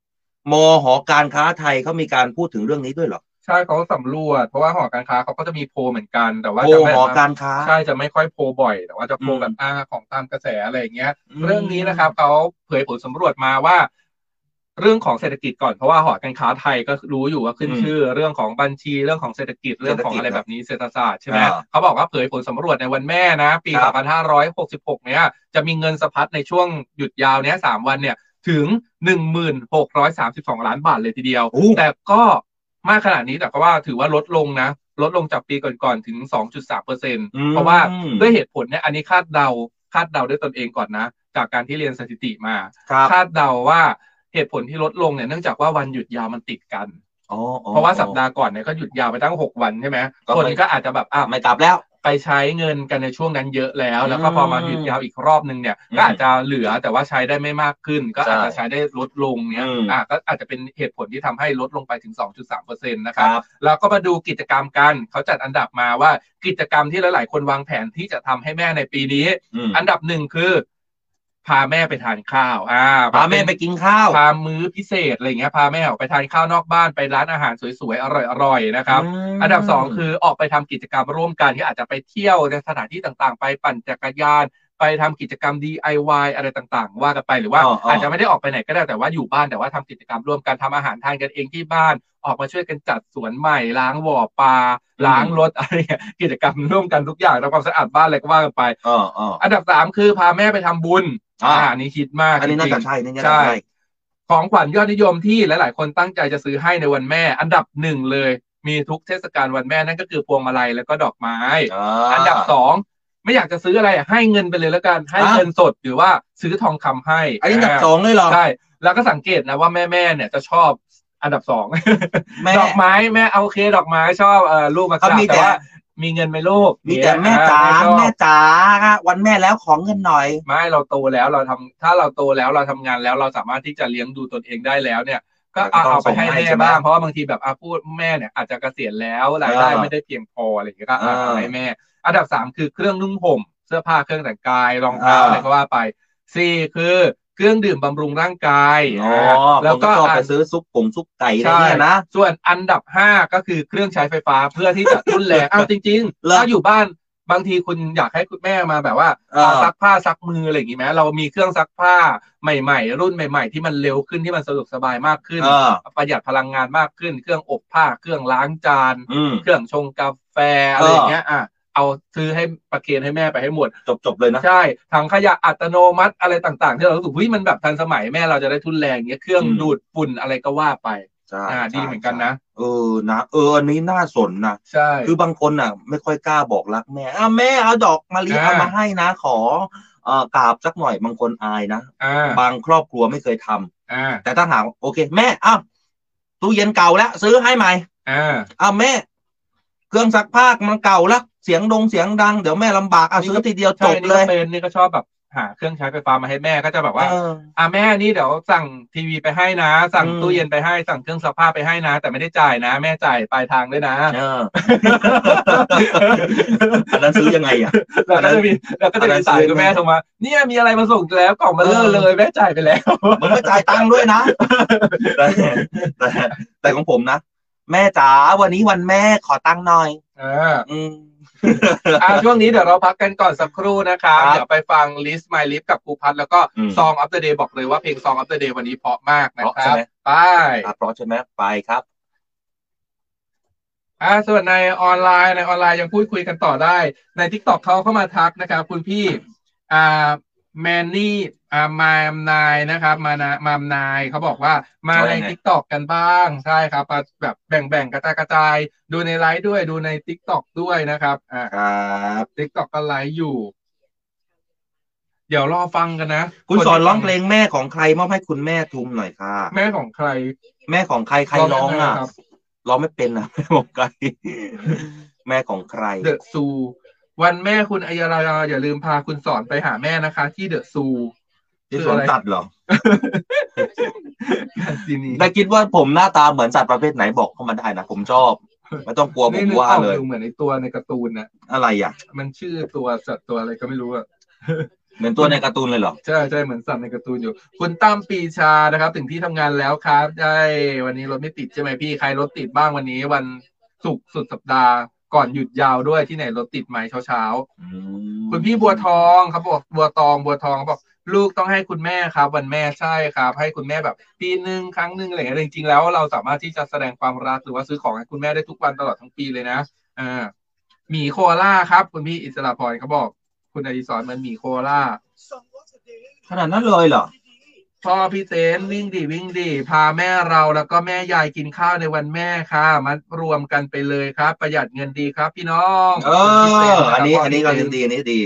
มหอการค้าไทยเขามีการพูดถึงเรื่องนี้ด้วยหรอ ใช่เขาสำรวจเพราะว่าหอการค้าเขาก็จะมีโพลเหมือนกันแต่ว่าจะไม่หอการค้าใช่จะไม่ค่อยโพลบ่อยแต่ว่าจะโพลแบบอ้างของตามกระแสอะไรอย่างเงี้ยเรื่องนี้นะครับเขาเผยผลสำรวจมาว่าเรื่องของเศรษฐกิจก่อนเพราะว่าหอการค้าไทยก็รู้อยู่ว่าขึ้นชื่อเรื่องของบัญชีเรื่องของเศรษฐกิจเรื่องของอะไรแบบนี้เศรษฐศาสตร์ใช่ไหมเขาบอกว่าเผยผลสำรวจในวันแม่นะปีสองพันห้าร้อยหกสิบหกเนี้ยจะมีเงินสะพัดในช่วงหยุดยาวเนี้ยสามวันเนี้ยถึง หนึ่งหมื่นหกร้อยสามสิบสอง ล้านบาทเลยทีเดียวแต่ก็มากขนาดนี้แต่ก็ว่าถือว่าลดลงนะลดลงจากปีก่อนๆถึง สองจุดสามเปอร์เซ็นต์ เพราะว่าด้วยเหตุผลเนี่ยอันนี้คาดเดาคาดเดาด้วยตนเองก่อนนะจากการที่เรียนสถิติมาคาดเดาว่าเหตุผลที่ลดลงเนี่ยเนื่องจากว่าวันหยุดยาวมันติดกันเพราะว่าสัปดาห์ก่อนเนี่ยก็หยุดยาวไปตั้งหกวันใช่ไหมคนก็อาจจะแบบอ่ะไม่ตับแล้วไปใช้เงินกันในช่วงนั้นเยอะแล้วแล้วก็พอมาหยุดยาวอีกรอบนึงเนี่ยก็อาจจะเหลือแต่ว่าใช้ได้ไม่มากขึ้นก็อาจจะใช้ได้ลดลงเนี่ยอ่ะก็อาจจะเป็นเหตุผลที่ทำให้ลดลงไปถึง สองจุดสามเปอร์เซ็นต์ นะครับแล้วก็มาดูกิจกรรมกันเขาจัดอันดับมาว่ากิจกรรมที่หลายๆคนวางแผนที่จะทำให้แม่ในปีนี้อันดับหนึ่งคือพาแม่ไปทานข้าวอ่าพาแม่ไปกินข้าวพามื้อพิเศษอะไรอย่างเงี้ยพาแม่ออกไปทานข้าวนอกบ้านไปร้านอาหารสวยๆอร่อยๆนะครับอันดับสองคือออกไปทำกิจกรรมร่วมกันก็อาจจะไปเที่ยวในสถานที่ต่างๆไปปั่นจักรยานไปทำกิจกรรม ดี ไอ วาย อะไรต่างๆว่ากันไปหรือว่า อ, อาจจะไม่ได้ออกไปไหนก็ได้แต่ว่าอยู่บ้านแต่ว่าทำกิจกรรมร่วมกันทำอาหารทานกันเองที่บ้านออกมาช่วยกันจัดสวนใหม่ล้างบ่อปลาล้างรถอะไรกิจกรรมร่วมกันทุกอย่างทำความสะอาดบ้านอะไรก็ว่ากันไป อ, อ, อันดับสามคือพาแม่ไปทำบุญอ่านี่คิดมากอันนี้น่าจะใช่ใช่ของขวัญยอดนิยมที่หลายๆคนตั้งใจจะซื้อให้ในวันแม่อันดับหนึ่งเลยมีทุกเทศกาลวันแม่นั่นก็คือพวงมาลัยแล้วก็ดอกไม้ อ, อันดับสองไม่อยากจะซื้ออะไรให้เงินไปเลยแล้วกันให้เงินสดหรือว่าซื้อทองคำให้อันนี้อันดับสองเลยเหรอใช่แล้วก็สังเกตนะว่าแม่แม่เนี่ยจะชอบอันดับสองดอกไม้แม่เอาเคดอกไม้ชอบลูกมาจับแต่ว่ามีเงินไหมลูกมีแต่แม่จ๋าแม่จ๋าวันแม่แล้วของเงินหน่อยไม่เราโตแล้วเราทำถ้าเราโตแล้วเราทำงานแล้วเราสามารถที่จะเลี้ยงดูตนเองได้แล้วเนี่ยก็เอาไปให้แม่บ้างเพราะว่าบางทีแบบอาพูดแม่เนี่ยอาจจะเกษียณแล้วรายได้ไม่ได้เพียงพออะไรอย่างเงี้ยก็เอาให้แม่อันดับสามคือเครื่องนุ่งห่มเสื้อผ้าเครื่องแต่งกายรองเท้าอะไรก็ว่าไปสี่คือเครื่องดื่มบำรุงร่างกายแล้วก็ไปซื้อซุปผงซุปไก่อะไรเนี่ยนะส่วนอันดับห้าก็คือเครื่องใช้ไฟฟ้าเพื่อที่จะรุ่นแรงเอาจริงๆถ้าอยู่บ้านบางทีคุณอยากให้คุณแม่มาแบบว่าซักผ้าซักมืออะไรอย่างงี้ไหมเรามีเครื่องซักผ้าใหม่ๆรุ่นใหม่ๆที่มันเร็วขึ้นที่มันสะดวกสบายมากขึ้นประหยัดพลังงานมากขึ้นเครื่องอบผ้าเครื่องล้างจานเครื่องชงกาแฟอะไรอย่างเงี้ยอ่ะเอาซื้อให้ประเคนให้แม่ไปให้หมดจบๆเลยนะใช่ถังขยะอัตโนมัติอะไรต่างๆที่เรารู้สึกวิมันแบบทันสมัยแม่เราจะได้ทุนแรงเงี้ยเครื่องดูดฝุ่นอะไรก็ว่าไปอ่าดีเหมือนกันนะเออนะเอออันนี้น่าสนนะใช่คือบางคนอ่ะไม่ค่อยกล้าบอกรักแม่อ้าวแม่เอาดอกมะลิเอามาให้นะขอเอ่อกราบสักหน่อยบางคนอายนะบางครอบครัวไม่เคยทำแต่ถ้าถามโอเคแม่อ้าวตู้เย็นเก่าแล้วซื้อให้ใหม่อ่าอ้าวแม่เครื่องซักผ้ามันเก่าแล้วเสียงดงเสียงดังเดี๋ยวแม่ลำบากอ่ะซื้อทีเดียวจบเลยเป็นนี่ก็ชอบแบบหาเครื่องใช้ไฟฟ้ามาให้แม่ก็จะแบบว่าอ่ะแม่นี่เดี๋ยวสั่งทีวีไปให้นะสั่งตู้เย็นไปให้สั่งเครื่องซักผ้าไปให้นะแต่ไม่ได้จ่ายนะแม่จ่ายปลายทางด้วยนะเอออันนั้นซื้อยังไงอ่ะเราก็จะมีเราก็จะมีสายกับแม่โทรมาเนี่ยมีอะไรมาส่งแล้วกล่องมาเลิศเลยแม่จ่ายไปแล้วมันไม่จ่ายตังค์ด้วยนะแต่แต่ของผมนะแม่จ๋าวันนี้วันแม่ขอตังค์หน่อยเอออืมอ่าช่วงนี้เดี๋ยวเราพักกันก่อนสักครู่นะครับเดี๋ยวไปฟัง List My Lip กับครูพัดแล้วก็ Song of the Day บอกเลยว่าเพลง Song of the Day วันนี้เพราะมากนะครับไปเพราะใช่ไหมไปครับอ่าส่วนในออนไลน์ในออนไลน์ยังพูดคุยกันต่อได้ใน TikTok เขาเข้ามาทักนะครับคุณพี่อ่าแมนนี่อ่ามามนายนะครับมานามามนายเขาบอกว่ามาใน TikTok กันบ้างใช่ครับแบบแบ่งๆกระจายกระจายดูในไลฟ์ด้วยดูใน TikTok ด้วยนะครับอ่าครับ TikTok ก็ไลฟ์อยู่เดี๋ยวรอฟังกันนะคุณสอนร้องเพลงแม่ของใครมอบให้คุณแม่ทุมหน่อยค่ะแม่ของใครแม่ของใครใครร้องอ่ะร้องไม่เป็นอ่ะแม่ของใครแม่ของใครเดอะซูวันแม่คุณอัยราอย่าลืมพาคุณสอนไปหาแม่นะคะที่เดอะซูที่สวนสัตว์เหรอแต่คิดว่าผมหน้าตาเหมือนสัตว์ประเภทไหนบอกเข้ามาได้นะผมชอบไม่ต้องกลัวผมว่าเลยเหมือนไอตัวในการ์ตูนนะอะไรอ่ะมันชื่อตัวสัตว์ตัวอะไรก็ไม่รู้อ่ะ เหมือนตัวในการ์ตูนเลยเหรอใช่ใช่เหมือนสัตว์ในการ์ตูนอยู่คุณตั้มปีชานะครับถึงที่ทำงานแล้วครับได้วันนี้รถไม่ติดใช่ไหมพี่ใครรถติดบ้างวันนี้วันศุกร์สุดสัปดาห์ก่อนหยุดยาวด้วยที่ไหนรถติดไหมเช้าเช้าคุณพี่บัวทองครับบอกบัวทองบัวทองบอกลูกต้องให้คุณแม่ครับวันแม่ใช่ครับให้คุณแม่แบบปีหนึ่งครั้งหนึ่งอะไรอย่างเงี้ยจริงๆแล้วเราสามารถที่จะแสดงความรักหรือว่าซื้อของให้คุณแม่ได้ทุกวันตลอดทั้งปีเลยนะอ่าหมีโคอาล่าครับคุณพี่อิสระพรเขาบอกคุณอดิศรมันหมีโคอาล่าขนาดนั้นเลยเหรอพ่อพี่เต้นวิ่งดิวิ่งดิพาแม่เราแล้วก็แม่ยายกินข้าวในวันแม่ค่ะมัดรวมกันไปเลยครับประหยัดเงินดีครับพี่น้องเอออันนี้อันนี้ก็ดีอันนี้ดี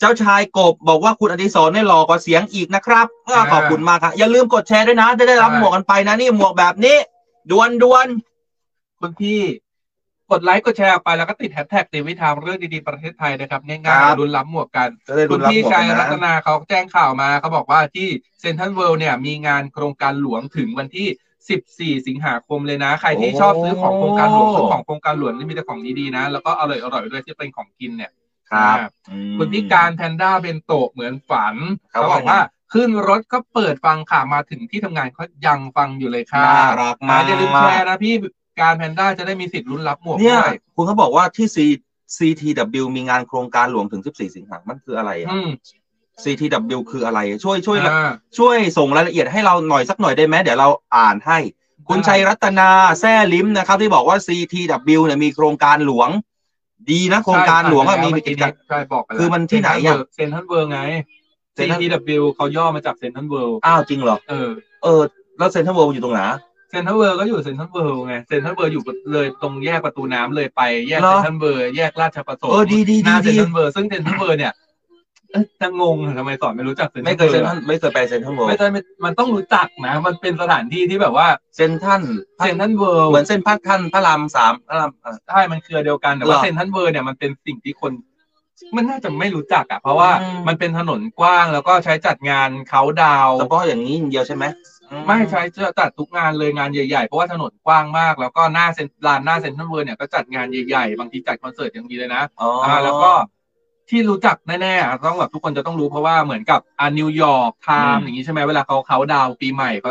เจ้าชายกบบอกว่าคุณอดิศรได้หล่อกว่าเสียงอีกนะครับขอบคุณมากครับอย่าลืมกดแชร์ด้วยนะจะได้รับหมวกกันไปนะนี่หมวกแบบนี้ด่วนด่วนคุณพี่กดไลค์กดแชร์ไปแล้วก็ติดแฮชแท็กNavy Timeเรื่องดีๆประเทศไทยนะครับง่ายๆลุ้นรับหมวกกันคุณพี่ชัยรัตนาเขาแจ้งข่าวมาเขาบอกว่าที่ Central World เนี่ยมีงานโครงการหลวงถึงวันที่สิบสี่สิงหาคมเลยนะใครที่ชอบซื้อของโครงการหลวงซื้อของโครงการหลวงนี่มีแต่ของดีๆนะแล้วก็อร่อยๆด้วยที่เป็นของกินเนี่ยครับคุณพี่การแพนด้าเบนโตะเหมือนฝันเขาบอกว่าขึ้นรถก็เปิดฟังข่าวมาถึงที่ทำงานเขายังฟังอยู่เลยค่ะน่ารักมากอย่าลืมแชร์นะพี่การแพนด้าจะได้มีสิทธิ์ลุ้นรับหมวกเนี่ยคุณเขาบอกว่าที่ ซี ที ดับเบิลยู มีงานโครงการหลวงถึงสิบสี่สิงหาคมมันคืออะไรอ่ะ ซี ที ดับเบิลยู คืออะไรช่วยช่วยช่วยส่งรายละเอียดให้เราหน่อยสักหน่อยได้ไหมเดี๋ยวเราอ่านให้คุณชัยรัตนาแซ่ลิ้มนะครับที่บอกว่า ซี ที ดับเบิลยู เนี่ยมีโครงการหลวงดีนะโครงการหลวงก็มีกิจกรรมคือมันที่ไหนอย่างเซนทรัลเวิลด์ไง ซี ที ดับเบิลยู เขาย่อมาจากเซนทรัลเวิลด์อ้าวจริงเหรอเออเออแล้วเซนทรัลเวิลด์อยู่ตรงไหนเซ็นทรัลเวิลด์ก็อยู่เซ็นทรัลเวิลด์ไงเซ็นทรัลเวิลด์อยู่เลยตรงแยกประตูน้ำเลยไปแยกเซ็นทรัลเวิลด์แยกราชประสงค์หน้าเซ็นทรัลเวิลด์ซึ่งเซ็นทรัลเวิลด์เนี่ยจะงงทำไมสอนไม่รู้จักเซ็นทรัลไม่เคยเซ็นทรัลไม่เคยไปเซ็นทรัลเวิลด์ไม่ใช่มันต้องรู้จักนะมันเป็นสถานที่ที่แบบว่าเซ็นทรัลเซ็นทรัลเวิลด์เหมือนเซ็นพัดท่านพระรามสามพระรามใช่มันเครือเดียวกันแต่ว่าเซ็นทรัลเวิลด์เนี่ยมันเป็นสิ่งที่คนมันน่าจะไม่รู้จักอ่ะเพราะว่ามันเป็นถนนกว้างแล้วก็ใช้จัดงานเขาดาวเฉพาะอย่างนี้เดียวใช่ไหมไม่ใช่จะจัดทุกงานเลยงานใหญ่ๆเพราะว่าถนนกว้างมากแล้วก็หน้าเซ็นลานหน้าเซ็นทรัลเวิลด์เนี่ยก็จัดงานใหญ่ๆบางทีจัดคอนเสิร์ตอย่างนี้เลยนะอ่าแล้วก็ที่รู้จักแน่ๆต้องแบบทุกคนจะต้องรู้เพราะว่าเหมือนกับอ่านิวยอร์กไทม์อย่างนี้ใช่ไหมเวลาเขาเขาดาวปีใหม่เขา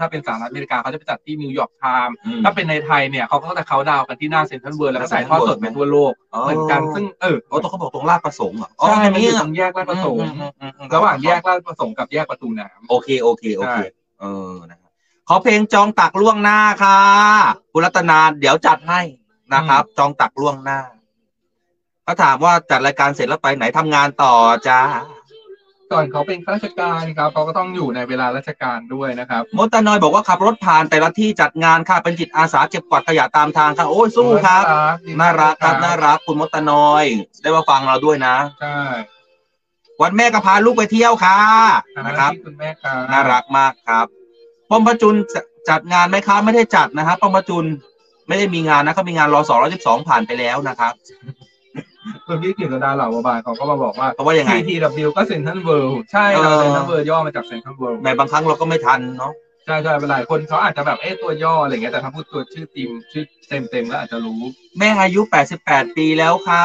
ถ้าเป็นสหรัฐอเมริกาเขาจะไปจัดที่นิวยอร์กไทม์ถ้าเป็นในไทยเนี่ยเขาก็จะเขาดาวกันที่หน้าเซ็นทรัลเวิลด์แล้วก็ถ่ายทอดสดไปทั่วโลกเหมือนกันซึ่งเออเขาต้องเขาบอกตรงลาดประสงค์อ่ะใช่มันอยู่ตรงแยกลาดประสงค์ระหว่างแยกลาดประสงค์กับแยกประตูน้ำโอเคโอเคโอเคเออนะครับขอเพลงจองตักล่วงหน้าค่ะคุณรัตนาเดี๋ยวจัดให้นะครับจองตักล่วงหน้าเขาถามว่าจัดรายการเสร็จแล้วไปไหนทำงานต่อจ้าก่อนเขาเป็นข้าราชการครับเขาก็ต้องอยู่ในเวลาราชการด้วยนะครับมดตานอยบอกว่าขับรถผ่านแต่ละที่จัดงานค่ะเป็นจิตอาสาเก็บกวาดขยะตามทางค่ะโอ้ยสู้ครับน่ารักครับน่ารักคุณมดตานอยได้มาฟังเราด้วยนะใช่วันแม่ก็พาลูกไปเที่ยวค่ะนะครับน่ารักมากครับป้อมพระจุลจัดงานไหมคะไม่ได้จัดนะครับป้อมพระจุลไม่ได้มีงานนะเขามีงานรอสองร้อยสิบสองผ่านไปแล้วนะครับคนที่เกี่ยวกับดาราบาลเขาก็มาบอกว่าเพราะว่าอย่างไร ซี ที ดับเบิลยู ก็เซ็นทรัลเวิลด์ใช่เราเซ็นทรัลเวิลด์ย่อมาจากเซ็นทรัลเวิลด์ในบางครั้งเราก็ไม่ทันเนาะใช่ใช่หลายคนเขาอาจจะแบบเอ๊ะตัวย่ออะไรเงี้ยแต่ถ้าพูดตัวชื่อจริงชื่อเต็มเต็มแล้วอาจจะรู้แม่อายุแปดสิบแปดปีแล้วค่ะ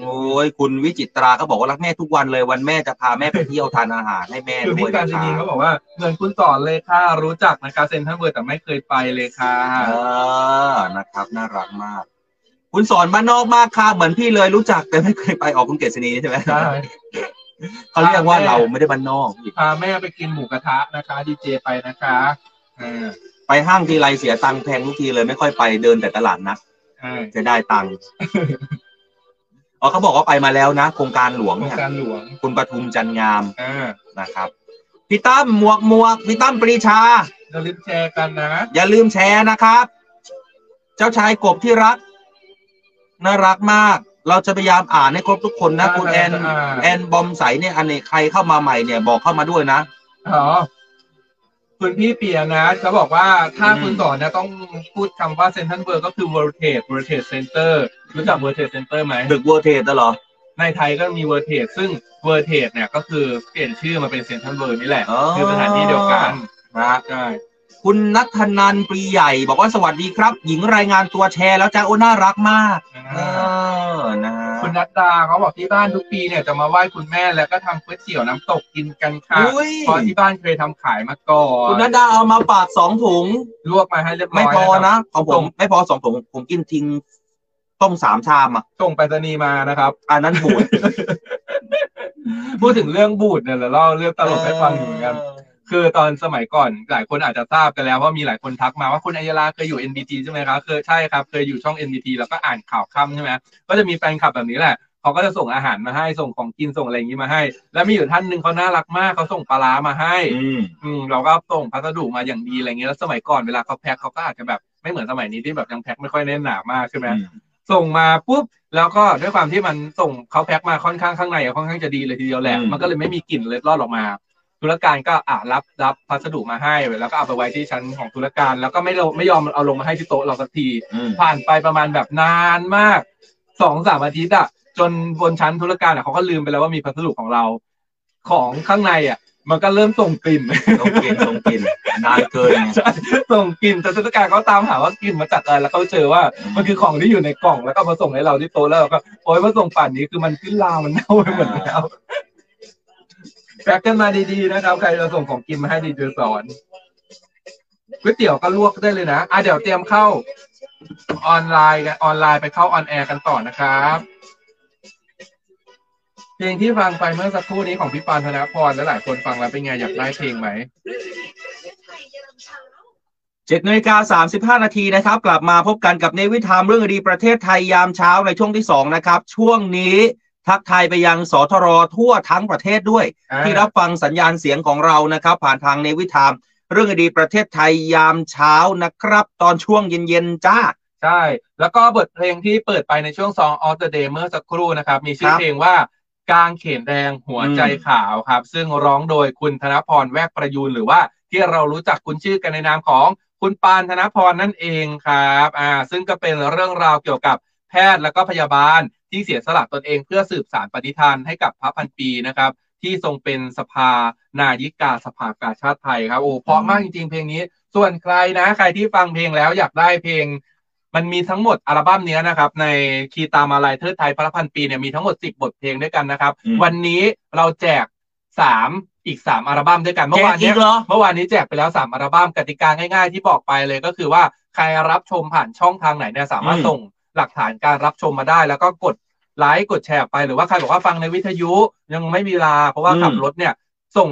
โอ้ยคุณวิจิตราก็บอกว่ารักแม่ทุกวันเลยวันแม่จะพาแม่ไปเที่ยวทานอาหารให้แม่ด้วยคุณการดีเขาบอกว่าเงินคุณสอนเลยค่ะรู้จักนะคะเซ็นทรัลเวิลด์แต่ไม่เคยไปเลยค่ะเออนะครับน่ารักมากคุณสอนบ้านนอกมากค่ะเหมือนพี่เลยรู้จักแต่ไม่เคยไปออกคุณเกษณีใช่ไหมใช่เขาเรียกว่าเราไม่ได้บ้านนอกพาแม่ไปกินหมูกระทะนะคะดีเจไปนะคะไปห้างทีไรเสียตังค์แพงทุกทีเลยไม่ค่อยไปเดินแต่ตลาดนัดจะได้ตังค์อ๋อเขาบอกว่าไปมาแล้วนะโครงการหลวงเนี่ยคุณปทุมจันงามนะครับพี่ตั้มหมวกหมวกพี่ตั้มปรีชาอย่าลืมแชร์กันนะอย่าลืมแชร์นะครับเจ้าชายกบที่รักน่ารักมากเราจะพยายามอ่านให้ครบทุกคนนะคุณแอนแอนบอมใสเนี่ยอันนี้ใครเข้ามาใหม่เนี่ยบอกเข้ามาด้วยนะอ๋อคุณพี่เปียนะจะบอกว่าถ้าคุณสอนนะต้องพูดคำว่าเซนทรัลเวิลด์ก็คือ World Trade World Trade Center รู้จัก World Trade Center ไหมตึก World Trade ตลอดในไทยก็มี World Trade ซึ่ง World Trade เนี่ยก็คือเปลี่ยนชื่อมาเป็น Central World นี่แหละคือสถานที่เดียวกันนะใช่คุณนัทธนันปรีใหญ่บอกว่าสวัสดีครับหญิงรายงานตัวแชร์แล้วจ้าโอ้น่ารักมากเออนะ คุณนัทตาเขาบอกที่บ้านทุกปีเนี่ยจะมาไหว้คุณแม่แล้วก็ทำก๋วยเตี๋ยวน้ำตกกินกันค่ะเพราะที่บ้านเคยทำขายมาก่อนคุณนัทตาเอามาปากสองถุงลวกมาให้เรียบร้อยไม่พอนะของผมไม่พอสองถุงผมกินทิ้งต้มสามชามอ่ะส่งไปรษณีย์มานะครับอันนั้นบูดพูดถึงเรื่องบูดเนี่ยเราเล่าเรื่องตลกให้ฟังอยู่เหมือนกันคือตอนสมัยก่อนหลายคนอาจจะทราบกันแล้วว่ามีหลายคนทักมาว่าคุณอัยยาลาเคยอยู่ เอ็น บี ที ใช่ไหมครับเคยใช่ครับเคยอยู่ช่อง เอ็น บี ที แล้วก็อ่านข่าวค่ำใช่ไหมก็จะมีแฟนคลับแบบนี้แหละเขาก็จะส่งอาหารมาให้ส่งของกินส่งอะไรอย่างนี้มาให้แล้วมีอยู่ท่านหนึ่งเขาน่ารักมากเขาส่งปลาร้ามาให้อืมเราก็ส่งพัสดุมาอย่างดีอะไรเงี้ยแล้วสมัยก่อนเวลาเขาแพ็คเขาก็อาจจะแบบไม่เหมือนสมัยนี้ที่แบบยังแพ็คไม่ค่อยแน่นหนามากใช่ไหมส่งมาปุ๊บแล้วก็ด้วยความที่มันส่งเขาแพ็คมาค่อนข้างข้างในค่อนข้างจะดีเลยทีเดียวแหละมันก็เลยไม่มีกลิ่นเล็ดลอดออกมาธุรการก็อ่ะรับรับพัสดุมาให้แล้วก็เอาไปไว้ที่ชั้นของธุรการแล้วก็ไม่ไม่ยอมเอาลงมาให้ที่โต๊ะเราสักทีผ่านไปประมาณแบบนานมาก สองถึงสาม อาทิตย์อ่ะจนบนชั้นธุรการอ่ะเขาก็ลืมไปแล้วว่ามีพัสดุของเราของข้างในอ่ะมันก็เริ่มส่งกลิ่นส่งกลิ่นส่งกลิ่นนานเกินส่งกลิ่นแต่ธุรการเขาตามหาว่ากลิ่นมาจากอะไรแล้วเขาเจอว่ามันคือของที่อยู่ในกล่องแล้วก็มาส่งให้เราที่โต๊ะแล้วก็โอ๊ยมาส่งป่านนี้คือมันขึ้นลาวมันเน่าไปหมดแล้วแพ็กกันมาดีๆนะครับใครเราส่งของกินมาให้ดีๆสอนก๋วยเตี๋ยวก็ลวกได้เลยนะอ่ะเดี๋ยวเตรียมเข้าออนไลน์กันออนไลน์ไปเข้าออนแอร์กันต่อนะครับเพลงที่ฟังไปเมื่อสักครู่นี้ของพี่ปานธนพรและหลายคนฟังแล้วเป็นไงอยากได้เพลงไหมเจ็ดนาฬิกาสามสิบห้านาทีนะครับกลับมาพบกันกับNavy Timeเรื่องดีประเทศไทยยามเช้าในช่วงที่สองนะครับช่วงนี้ทักทายไปยังสทร.ทั่วทั้งประเทศด้วยที่รับฟังสัญญาณเสียงของเรานะครับผ่านทางNavy Timeเรื่องดีประเทศไทยยามเช้านะครับตอนช่วงเย็นๆจ้าใช่แล้วก็บทเพลงที่เปิดไปในช่วงSong of the Dayเมื่อสักครู่นะครับมีชื่อเพลงว่ากางเขนแดงหัวใจขาวครับซึ่งร้องโดยคุณธนพรแวกประยูนหรือว่าที่เรารู้จักคุณชื่อกันในนามของคุณปานธนพรนั่นเองครับอ่าซึ่งก็เป็นเรื่องราวเกี่ยวกับแพทย์และก็พยาบาลที่เสียสละตนเองเพื่อสืบสานปฏิธานให้กับพระพันปีนะครับที่ทรงเป็นสภานายิกาสภากาชาติไทยครับโอ้เพราะมากจริงๆเพลงนี้ส่วนใครนะใครที่ฟังเพลงแล้วอยากได้เพลงมันมีทั้งหมดอัลบั้มนี้นะครับในคีตามาลายเทิดไทยพระพันปีเนี่ยมีทั้งหมดสิบบทเพลงด้วยกันนะครับวันนี้เราแจกสามอีกสามอัลบั้มด้วยกันเมื่อวานนี้เมื่อวานนี้แจกไปแล้วสามอัลบั้มกติกาง่ายๆที่บอกไปเลยก็คือว่าใครรับชมผ่านช่องทางไหนเนี่ยสามารถส่งหลักฐานการรับชมมาได้แล้วก็กดไลค์กดแชร์ไปหรือว่าใครบอกว่าฟังในวิทยุยังไม่มีเวลาเพราะว่าขับรถเนี่ยส่ง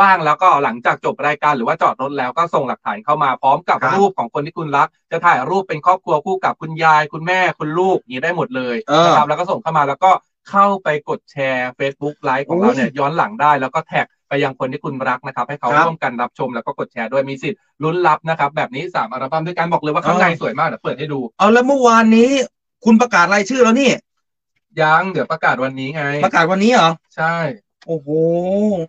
ว่างแล้วก็หลังจากจบรายการหรือว่าจอดรถแล้วก็ส่งหลักฐานเข้ามาพร้อมกับรูปของคนที่คุณรักจะถ่ายรูปเป็นครอบครัวคู่กับคุณยายคุณแม่คุณลูกอย่างนี้ได้หมดเลยนะครับแล้วก็ส่งเข้ามาแล้วก็เข้าไปกดแชร์ Facebook ไลค์ของเราเนี่ยย้อนหลังได้แล้วก็แท็กไปยังคนที่คุณรักนะครับให้เขาร่วมกันรับชมแล้วก็กดแชร์ด้วยมีสิทธิ์ลุ้นรับนะครับแบบนี้สามอัลบั้มด้วยกันบอกเลยว่าข้างในสวยมากเดี๋ยวเปิดให้ดูเอาแล้วเมื่อวานนี้คุณประกาศรายชื่อแล้วนี่ยังเดี๋ยวประกาศวันนี้ไงประกาศวันนี้เหรอใช่โอ้โห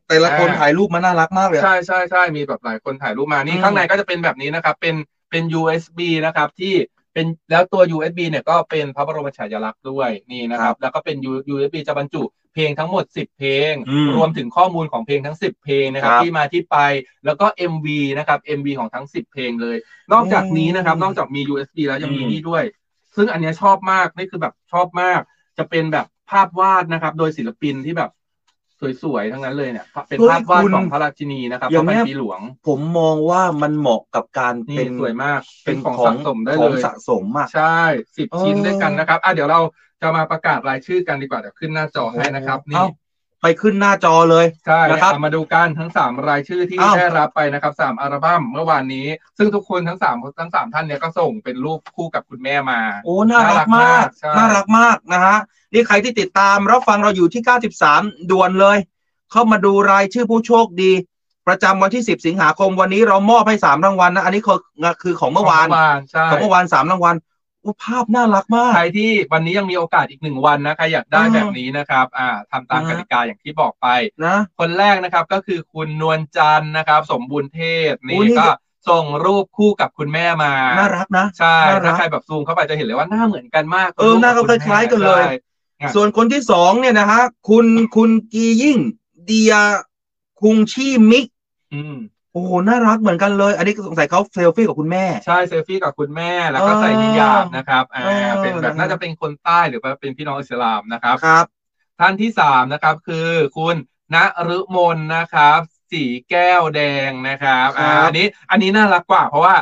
แต่ละคนถ่ายรูปมันน่ารักมากเลยใช่ใช่ใช่มีแบบหลายคนถ่ายรูปมานี่ข้างในก็จะเป็นแบบนี้นะครับเป็นเป็น ยู เอส บี นะครับที่เป็นแล้วตัว ยู เอส บี เนี่ยก็เป็นพระบรมฉายาลักษณ์ด้วยนี่นะครับแล้วก็เป็น ยู เอส บี จะบรรจุเพลงทั้งหมดสิบเพลงรวมถึงข้อมูลของเพลงทั้งสิบเพลงนะครับที่มาที่ไปแล้วก็ เอ็ม วี นะครับ เอ็ม วี ของทั้งสิบเพลงเลยนอกจากนี้นะครับนอกจากมี ยู เอส บี แล้วยังมีนี่ด้วยซึ่งอันนี้ชอบมากนี่คือแบบชอบมากจะเป็นแบบภาพวาดนะครับโดยศิลปินที่แบบสวยๆทั้งนั้นเลยเนี่ยเป็นภาพวาดของพระราชินีนะครับของปีหลวงผมมองว่ามันเหมาะกับการเป็นสวยมากเป็นของสะสมได้เลยสะสมมากใช่สิบชิ้นด้วยกันนะครับอ่ะเดี๋ยวเราจะมาประกาศรายชื่อกันดีกว่าเดี๋ยวขึ้นหน้าจอให้นะครับนี่ไปขึ้นหน้าจอเลยใช่นะครับมาดูกันทั้งสามรายชื่อที่ได้รับไปนะครับสามอัลบั้มเมื่อวานนี้ซึ่งทุกคนทั้งสามทั้งสามท่านเนี่ยก็ส่งเป็นรูปคู่กับคุณแม่มาโอ้น่ารักมากน่ารักมากนะฮะนี่ใครที่ติดตามรับฟังเราอยู่ที่เก้าสิบสามด่วนเลยเข้ามาดูรายชื่อผู้โชคดีประจำวันที่สิบสิงหาคมวันนี้เรามอบให้สามรางวัลนะอันนี้คือของเมื่อวานของเมื่อวานสามรางวัลภาพน่ารักมากใครที่วันนี้ยังมีโอกาสอีกหนึ่งวันนะใครอยากได้แบบนี้นะครับอ่าทำตามกติกาอย่างที่บอกไปนะคนแรกนะครับก็คือคุณนวลจันทร์นะครับสมบูรณ์เทพนี่ก็ส่งรูปคู่กับคุณแม่มาน่ารักนะใช่ถ้าใครแบบซูมเข้าไปจะเห็นเลยว่าหน้าเหมือนกันมากเออหน้าก็คล้ายกันเลยส่วนคนที่สองเนี่ยนะฮะคุณคุณกียิ่งเดียคุงชี่มิก โอ้โหน่ารักเหมือนกันเลยอันนี้สงสัยเขาเซลฟี่กับคุณแม่ใช่เซลฟี่กับคุณแม่แล้วก็ใส่ฮิญาบนะครับอ่าเป็นแบบน่าจะเป็นคนใต้หรือว่าเป็นพี่น้องอิสลามนะครับครับท่านที่สามนะครับคือคุณณฤมลนะครับสีแก้วแดงนะครับอ่าอันนี้อันนี้น่ารักกว่าเพราะว่า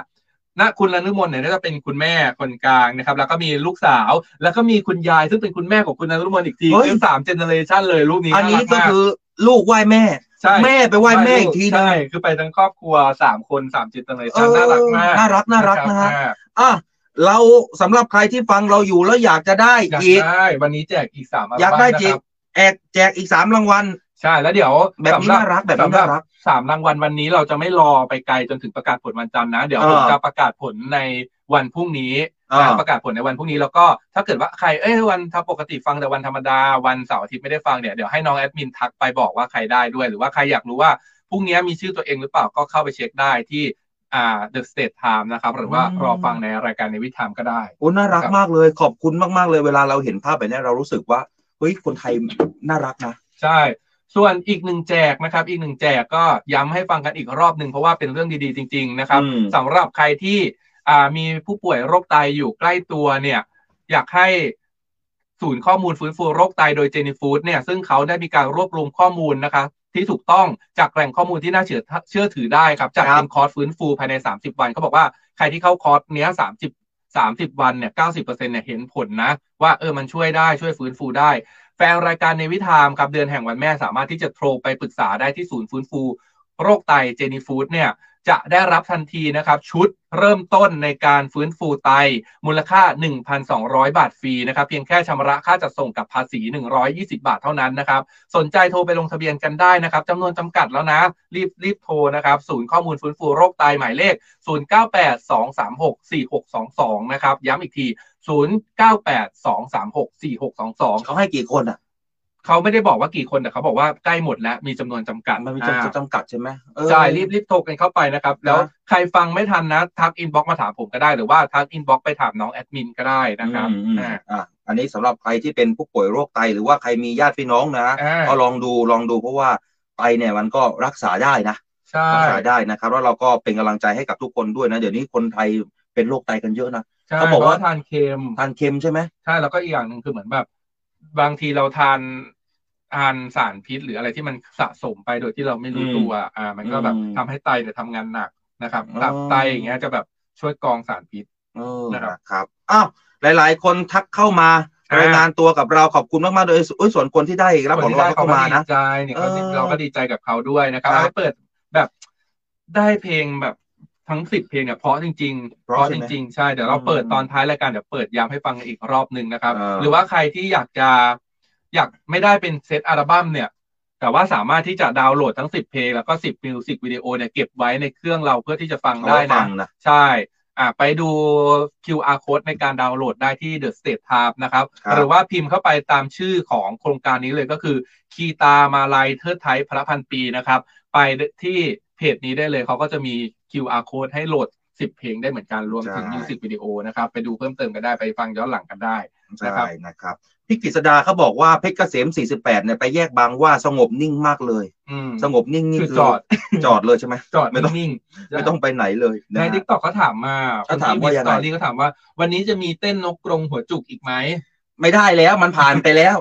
นะคุณณฤมลเนี่ยน่าจะเป็นคุณแม่คนกลางนะครับแล้วก็มีลูกสาวแล้วก็มีคุณยายซึ่งเป็นคุณแม่ของคุณณฤมลอีกทีคือสามเจเนเรชันเลยลูกนี้อันนี้ก็คือลูกไหว้แม่แม่ไปไหว้แม่อีกทีใช่คือไปทั้งครอบครัวสามคนสามจิตตังเลยน่ารักมากน่ารักน่ารักนะฮะอ่ะเราสำหรับใครที่ฟังเราอยู่แล้วอยากจะได้อีกวันนี้แจกอีกสามอยากได้จิกแอกแจกอีกสามรางวัลใช่แล้วเดี๋ยวแบบนี้น่ารักแบบนี้น่ารักสามรางวัลวันนี้เราจะไม่รอไปไกลจนถึงประกาศผลวันจันทร์นะเดี๋ยวผมจะประกาศผลในวันพรุ่งนี้ประกาศผลในวันพรุ่งนี้แล้วก็ถ้าเกิดว่าใครเอ้ยวันถ้าปกติฟังแต่วันธรรมดาวันเสาร์อาทิตย์ไม่ได้ฟังเนี่ยเดี๋ยวให้น้องแอดมินทักไปบอกว่าใครได้ด้วยหรือว่าใครอยากรู้ว่าพรุ่งนี้มีชื่อตัวเองหรือเปล่าก็เข้าไปเช็คได้ที่อ่า The States Times นะครับหรือว่ารอฟังในรายการ Navy Time ก็ได้โอ้น่ารักมากเลยขอบคุณมากๆเลยเวลาเราเห็นภาพแบบนี้เรารู้สึกว่าเฮ้ยคนไทยน่ารักนะใช่ส่วนอีกหนึ่งแจกนะครับอีกหนึ่งแจกก็ย้ำให้ฟังกันอีกรอบหนึ่งเพราะว่าเป็นเรื่องดีๆจริงๆนะครับสำหรับใครที่มีผู้ป่วยโรคไตอยู่ใกล้ตัวเนี่ยอยากให้ศูนย์ข้อมูลฟื้นฟูโรคไตโดยเจนิฟูดเนี่ยซึ่งเขาได้มีการรวบรวมข้อมูลนะคะที่ถูกต้องจากแหล่งข้อมูลที่น่าเชื่อเชื่อถือได้ครับจัดเป็นคอร์สฟื้นฟูภายในสามสิบวันเขาบอกว่าใครที่เข้าคอร์สเนี้ยสามสิบ สามสิบวันเนี่ย เก้าสิบเปอร์เซ็นต์ เนี่ยเห็นผลนะว่าเออมันช่วยได้ช่วยฟื้นฟูได้แฟนรายการในวิธามครับเดือนแห่งวันแม่สามารถที่จะโทรไปปรึกษาได้ที่ศูนย์ฟื้นฟูโรคไตเจนิฟูดเนี่ยจะได้รับทันทีนะครับชุดเริ่มต้นในการฟื้นฟูไตมูลค่า หนึ่งพันสองร้อย บาทฟรีนะครับเพียงแค่ชำระค่าจัดส่งกับภาษีหนึ่งร้อยยี่สิบ บาทเท่านั้นนะครับสนใจโทรไปลงทะเบียนกันได้นะครับจำนวนจำกัดแล้วนะรีบรีบโทรนะครับศูนย์ข้อมูลฟื้นฟูโรคไตหมายเลข ศูนย์ เก้า แปด สอง สาม หก สี่ หก สอง สอง นะครับย้ำอีกที ศูนย์ เก้า แปด สอง สาม หก สี่ หก สอง สอง เขาให้กี่คนอ่ะเขาไม่ได้บอกว่ากี่คนแต่เขาบอกว่าใกล้หมดแล้วมีจำนวนจำกัดมันมีจำนวนจำกัดใช่ไหมใช่รีบรีบโทรกันเข้าไปนะครับแล้วใครฟังไม่ทันนะทักอินบ็อกซ์มาถามผมก็ได้หรือว่าทักอินบ็อกซ์ไปถามน้องแอดมินก็ได้นะครับอ่าอันนี้สำหรับใครที่เป็นผู้ป่วยโรคไตหรือว่าใครมีญาติพี่น้องนะก็ลองดูลองดูเพราะว่าไตเนี่ยมันก็รักษาได้นะรักษาได้นะครับแล้วเราก็เป็นกำลังใจให้กับทุกคนด้วยนะเดี๋ยวนี้คนไทยเป็นโรคไตกันเยอะนะเขาบอกว่าทานเค็มทานเค็มใช่ไหมใช่แล้วก็อีกอย่างหนึ่งคือเหมือนแบบบางทีเราทานทานสารพิษหรืออะไรที่มันสะสมไปโดยที่เราไม่รู้ตัวอ่ามันก็แบบทำให้ไตเนี่ยทำงานหนักนะครับตับไตอย่างเงี้ยจะแบบช่วยกรองสารพิษนะครับครับอ้าวหลายๆคนทักเข้ามารายงานตัวกับเราขอบคุณมากๆโดยส่วนคนที่ได้รับผลลัพธ์เข้ามานะดีใจเนี่ยเราก็ดีใจกับเขาด้วยนะครับให้เปิดแบบได้เพลงแบบทั้งสิบเพลงเนี่ยเพราะจริงๆเพราะจริงๆใช่เดี๋ยวเราเปิดตอนท้ายรายการเดี๋ยวเปิดย้ำให้ฟังอีกรอบหนึ่งนะครับหรือว่าใครที่อยากจะอยากไม่ได้เป็นเซตอัลบั้มเนี่ยแต่ว่าสามารถที่จะดาวน์โหลดทั้งสิบเพลงแล้วก็สิบมิวสิกวิดีโอเนี่ยเก็บไว้ในเครื่องเราเพื่อที่จะฟังได้นะใช่อ่าไปดู คิว อาร์ code ในการดาวน์โหลดได้ที่ The States Times นะครับหรือว่าพิมพ์เข้าไปตามชื่อของโครงการนี้เลยก็คือคีตามาลัยเทิดไทยพระพันปีนะครับไปที่เพจนี้ได้เลยเขาก็จะมี คิว อาร์ code ให้โหลดสิบเพลงได้เหมือนกันรวมถึงมิวสิกวิดีโอนะครับไปดูเพิ่มเติมกันได้ไปฟังย้อนหลังกันได้นะครับนะครับพี่กฤษดาเขาบอกว่าเพชรเกษมสี่สิบแปดเนี่ยไปแยกบางว่าสงบนิ่งมากเลยสงบนิ่งนี่คือจอดจอดเลยใช่ไหมจอดไม่ต้องนิ่งไม่ต้องไปไหนเลยในทิกตอกเขาถามมาเขาถามว่าตอนนี้เขาถามว่าวันนี้จะมีเต้นนกกรงหัวจุกอีกไหมไม่ได้แล้วมันผ่านไปแล้ว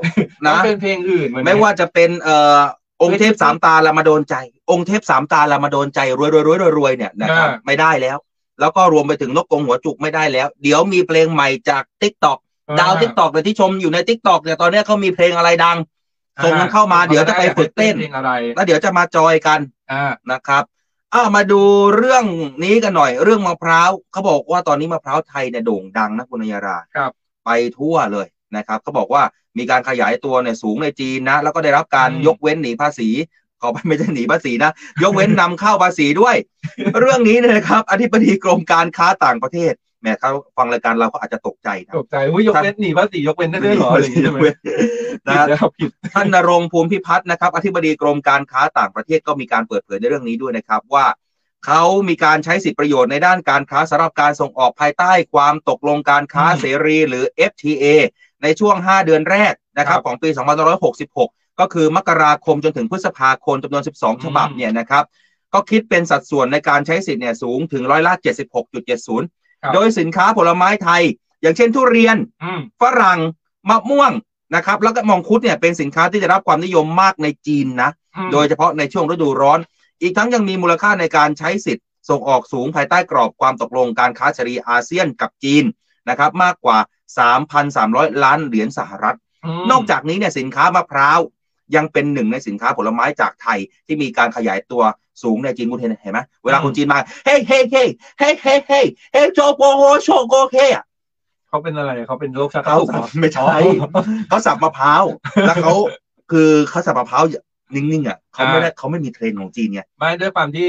นะเป็นเพลงอื่นไม่ว่าจะเป็นเอ่อองค์เทพสามตาเรามาโดนใจองค์เทพสามตาเรามาโดนใจรวยรวยรวยรวยเนี่ยนะครับไม่ได้แล้วแล้วก็รวมไปถึงนกกรงหัวจุกไม่ได้แล้วเดี๋ยวมีเพลงใหม่จากทิกตอกดาวทิกตอกเลยที่ชมอยู่ในทิกตอกเนี่ยตอนนี้เขามีเพลงอะไรดังส่งกันเข้ามาเดี๋ยวจะไปฝึกเต้นแล้วเดี๋ยวจะมาจอยกันนะครับอ้ามาดูเรื่องนี้กันหน่อยเรื่องมะพร้าวเขาบอกว่าตอนนี้มะพร้าวไทยเนี่ยโด่งดังนะคุณอัญญาราไปทั่วเลยนะครับเขาบอกว่ามีการขยายตัวเนี่ยสูงในจีนนะแล้วก็ได้รับการยกเว้นหนีภาษีขอไม่ใช่หนีภาษีนะยกเว้นนำเข้าภาษีด้วยเรื่องนี้เนี่ยนะครับอธิบดีกรมการค้าต่างประเทศแม่เขาฟังรายการเราก็อาจจะตกใจนะตกใจว่ายกเว้นหนีภาษียกเว้นได้ด้วยหรออะไรอย่างเงี้ยนะครับท่านณรงค์ภูมิพิพัฒน์นะครับอธิบดีกรมการค้าต่างประเทศก็มีการเปิดเผยในเรื่องนี้ด้วยนะครับว่าเขามีการใช้สิทธิประโยชน์ในด้านการค้าสำหรับการส่งออกภายใต้ความตกลงการค้าเสรีหรือ เอฟ ที เอ ในช่วงห้าเดือนแรกนะครับของปีสองพันห้าร้อยหกสิบหกก็คือมกราคมจนถึงพฤษภาคมจำนวนสิบสองฉบับเนี่ยนะครับ ก็คิดเป็นสัดส่วนในการใช้สิทธิ์เนี่ยสูงถึงร้อยละ เจ็ดสิบหกจุดเจ็ดศูนย์ โดยสินค้าผลไม้ไทยอย่างเช่นทุเรียนฝรั่งมะม่วงนะครับแล้วก็มังคุดเนี่ยเป็นสินค้าที่ได้รับความนิยมมากในจีนนะโดยเฉพาะในช่วงฤดูร้อนอีกทั้งยังมีมูลค่าในการใช้สิทธิ์ส่งออกสูงภายใต้กรอบความตกลงการค้าเสรีอาเซียนกับจีนนะครับมากกว่า สามพันสามร้อย ล้านเหรียญสหรัฐนอกจากนี้เนี่ยสินค้ามะพร้าวยังเป็นหนึ่งในสินค้าผลไม้จากไทยที่มีการขยายตัวสูงในจีนคุณเห็นเห็นไหมเวลาคนจีนมาเฮ้ยเฮ้ยเฮ้ยเฮ้ยเฮ้ยเฮ้ยเฮ้ยโจโกโฮโชโกเฮเขาเป็นอะไรเขาเป็นโรคชักเกาไม่ใช่เขาสับมะพร้าวแล้วเขาคือเขาสับมะพร้าวนิ่งๆอ่ะเขาไม่ได้เขาไม่มีเทรนของจีนไงไม่ด้วยความที่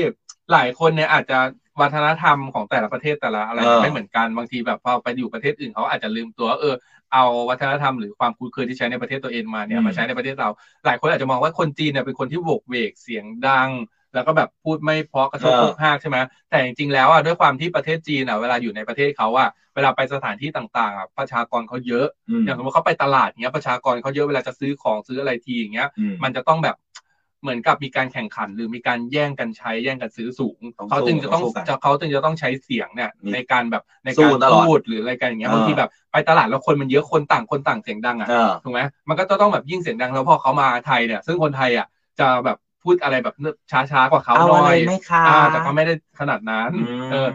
หลายคนเนี่ยอาจจะวัฒนธรรมของแต่ละประเทศแต่ละอะไรไม่เหมือนกันบางทีแบบพอไปอยู่ประเทศอื่นเขาอาจจะลืมตัวเออเอาวัฒนธรรมหรือความคุ้นเคยที่ใช้ในประเทศตัวเองมาเนี่ยมาใช้ในประเทศเราหลายคนอาจจะมองว่าคนจีนเนี่ยเป็นคนที่โวกเวกเสียงดังแล้วก็แบบพูดไม่เพราะกระโชกโคกหักใช่ไหมแต่จริงๆแล้วอ่ะด้วยความที่ประเทศจีนอ่ะเวลาอยู่ในประเทศเขาอ่ะเวลาไปสถานที่ต่างๆอ่ะประชากรเขาเยอะอย่างสมมติเขาไปตลาดเงี้ยประชากรเขาเยอะเวลาจะซื้อของซื้ออะไรทีอย่างเงี้ยมันจะต้องแบบเหมือนกับมีการแข่งขันหรือมีการแย่งกันใช้แย่งกันซื้อสูงเขาจึงจะต้องเขาจึงจะต้องใช้เสียงเนี่ยในการแบบในการพูดหรืออะไรกันอย่างเงี้ยบางทีแบบไปตลาดแล้วคนมันเยอะคนต่างคนต่างเสียงดังอ่ะถูกไหมมันก็จะต้องแบบยิ่งเสียงดังแล้วพอเขามาไทยเนี่ยซึ่งคนไทยอ่ะจะแบบพูดอะไรแบบช้าๆกว่าเขาหน่อยแต่ก็ไม่ได้ขนาดนั้นเออ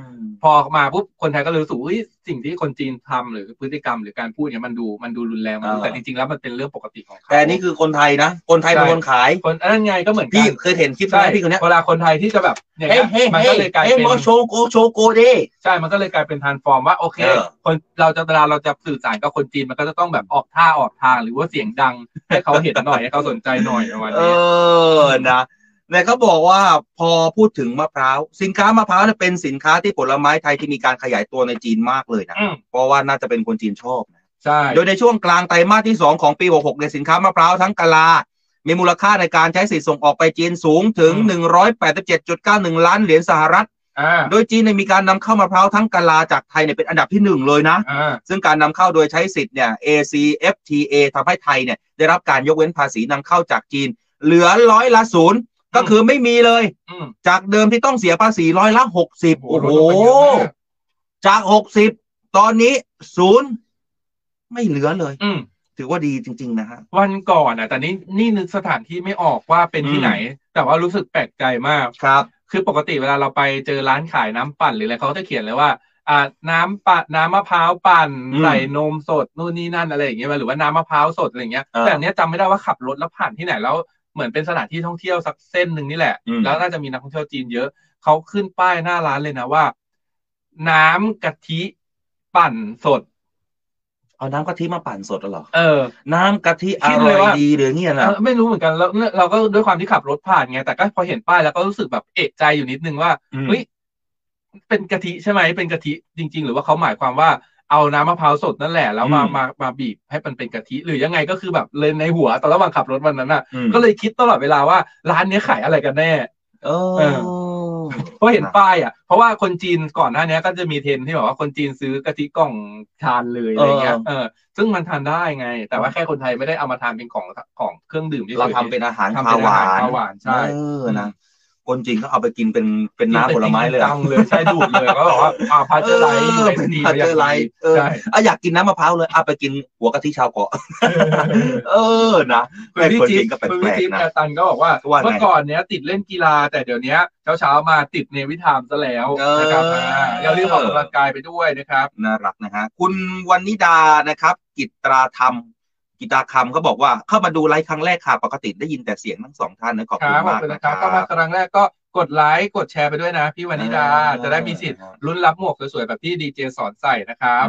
พอมาปุ๊บคนไทยก็เลยรู้สึกว่าสิ่งที่คนจีนทำหรือพฤติกรรมหรือการพูดเนี่ยมันดูมันดูรุนแรงมันแต่จริงๆแล้วมันเป็นเรื่องปกติของเขาแต่นี่คือคนไทยนะคนไทยเป็นคนขายคนนั่นไงก็เหมือนพี่เคยเห็นคลิปไหมพี่คนนี้เวลาคนไทยที่จะแบบอย่างเงี้ยมันก็เลยกลายเป็นโชโกโชโกดิใช่มันก็เลยกลายเป็นทรานส์ฟอร์มว่าโอเคคนเราจะเวลาเราจะสื่อสารกับคนจีนมันก็จะต้องแบบออกท่าออกทางหรือว่าเสียงดังให้เขาเห็นหน่อยให้เขาสนใจหน่อยประมาณนี้เออนะแต่เขาบอกว่าพอพูดถึงมะพร้าวสินค้ามะพร้าวเนี่ยเป็นสินค้าที่ผลไม้ไทยที่มีการขยายตัวในจีนมากเลยนะเพราะว่าน่าจะเป็นคนจีนชอบนะใช่โดยในช่วงกลางไตรมาสที่สองของปีหกหกในสินค้ามะพร้าวทั้งกะลามีมูลค่าในการใช้สิทธิ์ส่งออกไปจีนสูงถึง หนึ่งร้อยแปดสิบเจ็ดจุดเก้าหนึ่ง ล้านเหรียญสหรัฐโดยจีนมีการนำเข้ามะพร้าวทั้งกะลาจากไทยเนี่ยเป็นอันดับที่หนึ่งเลยนะซึ่งการนำเข้าโดยใช้สิทธิ์เนี่ย เอ ซี เอฟ ที เอ ทำให้ไทยเนี่ยได้รับการยกเว้นภาษีนำเข้าจากจีนเหลือร้อยละศูนย์ก็คือไม่มีเลยจากเดิมที่ต้องเสียภาษีร้อยละหกสิบโอ้โหจากหกสิบตอนนี้ศูนย์ไม่เหลือเลยถือว่าดีจริงๆนะฮะวันก่อนอ่ะแต่นี่นี่นึกสถานที่ไม่ออกว่าเป็นที่ไหนแต่ว่ารู้สึกแปลกใจมากครับคือปกติเวลาเราไปเจอร้านขายน้ำปั่นหรืออะไรเขาจะเขียนเลยว่าอ่าน้ำปั่นน้ำมะพร้าวปั่นใส่นมสดนู่นนี่นั่นอะไรอย่างเงี้ยหรือว่าน้ำมะพร้าวสดอะไรอย่างเงี้ยแต่อันเนี้ยจำไม่ได้ว่าขับรถแล้วผ่านที่ไหนแล้วเหมือนเป็นสถานที่ท่องเที่ยวสักเส้นหนึ่งนี่แหละแล้วน่าจะมีนักท่องเที่ยวจีนเยอะเขาขึ้นป้ายหน้าร้านเลยนะว่าน้ำกะทิปั่นสดเอาน้ำกะทิมาปั่นสดเหรอเออน้ำกะทิอร่อยดีหรือเงี้ยนะไม่รู้เหมือนกันแล้วเราก็ด้วยความที่ขับรถผ่านไงแต่ก็พอเห็นป้ายแล้วก็รู้สึกแบบเอะใจอยู่นิดนึงว่าเฮ้ยเป็นกะทิใช่ไหมเป็นกะทิจริงๆหรือว่าเขาหมายความว่าเอาน้ำมะพร้าวสดนั่นแหละแล้วมามามาบีบให้มันเป็นกะทิหรือยังไงก็คือแบบเลยในหัวตอนระหว่างขับรถวันนั้นอ่ะก็เลยคิดตลอดเวลาว่าร้านนี้ขายอะไรกันแน่เพราะเห็นป้ายอ่ะเพราะว่าคนจีนก่อนหน้านี้ก็จะมีเทรนที่แบบว่าคนจีนซื้อกะทิกล่องทานเลยอะไรเงี้ยเออซึ่งมันทานได้ไงแต่ว่าแค่คนไทยไม่ได้เอามาทานเป็นของของเครื่องดื่มที่เราทำเป็นอาหารข้าวหวานข้าวหวานใช่นะคนจริงก็เอาไปกินเป็นเป็นน้ำผลไม้เลยจังเลยใช่ดูดเลยก็บอกว่าอาพาเจอไรเป็นดีพาเจอไรเอออยากกินน้ำมะพร้าวเลยเอาไปกินหัวกะทิชาวเกาะเออนะคุณพี่จิ๊บคุณพี่จิ๊บอาตันก็บอกว่าเมื่อก่อนเนี้ยติดเล่นกีฬาแต่เดี๋ยวนี้เช้าเช้ามาติดNavy Timeซะแล้วนะครับอย่าลืมออกกำลังกายไปด้วยนะครับน่ารักนะฮะคุณวรรณิดานะครับกิตราธรรมกิตาคำก็บอกว่าเข้ามาดูไลฟ์ครั้งแรกค่ะปกติได้ยินแต่เสียงทั้งสองท่านนะขอบคุณมากนะครับเข้ามาครั้งแรกก็กดไลค์กดแชร์ไปด้วยนะพี่วรรณิดาจะได้มีสิทธิ์ลุ้นรับหมวกสวยๆแบบที่ดีเจสอนใส่นะครับ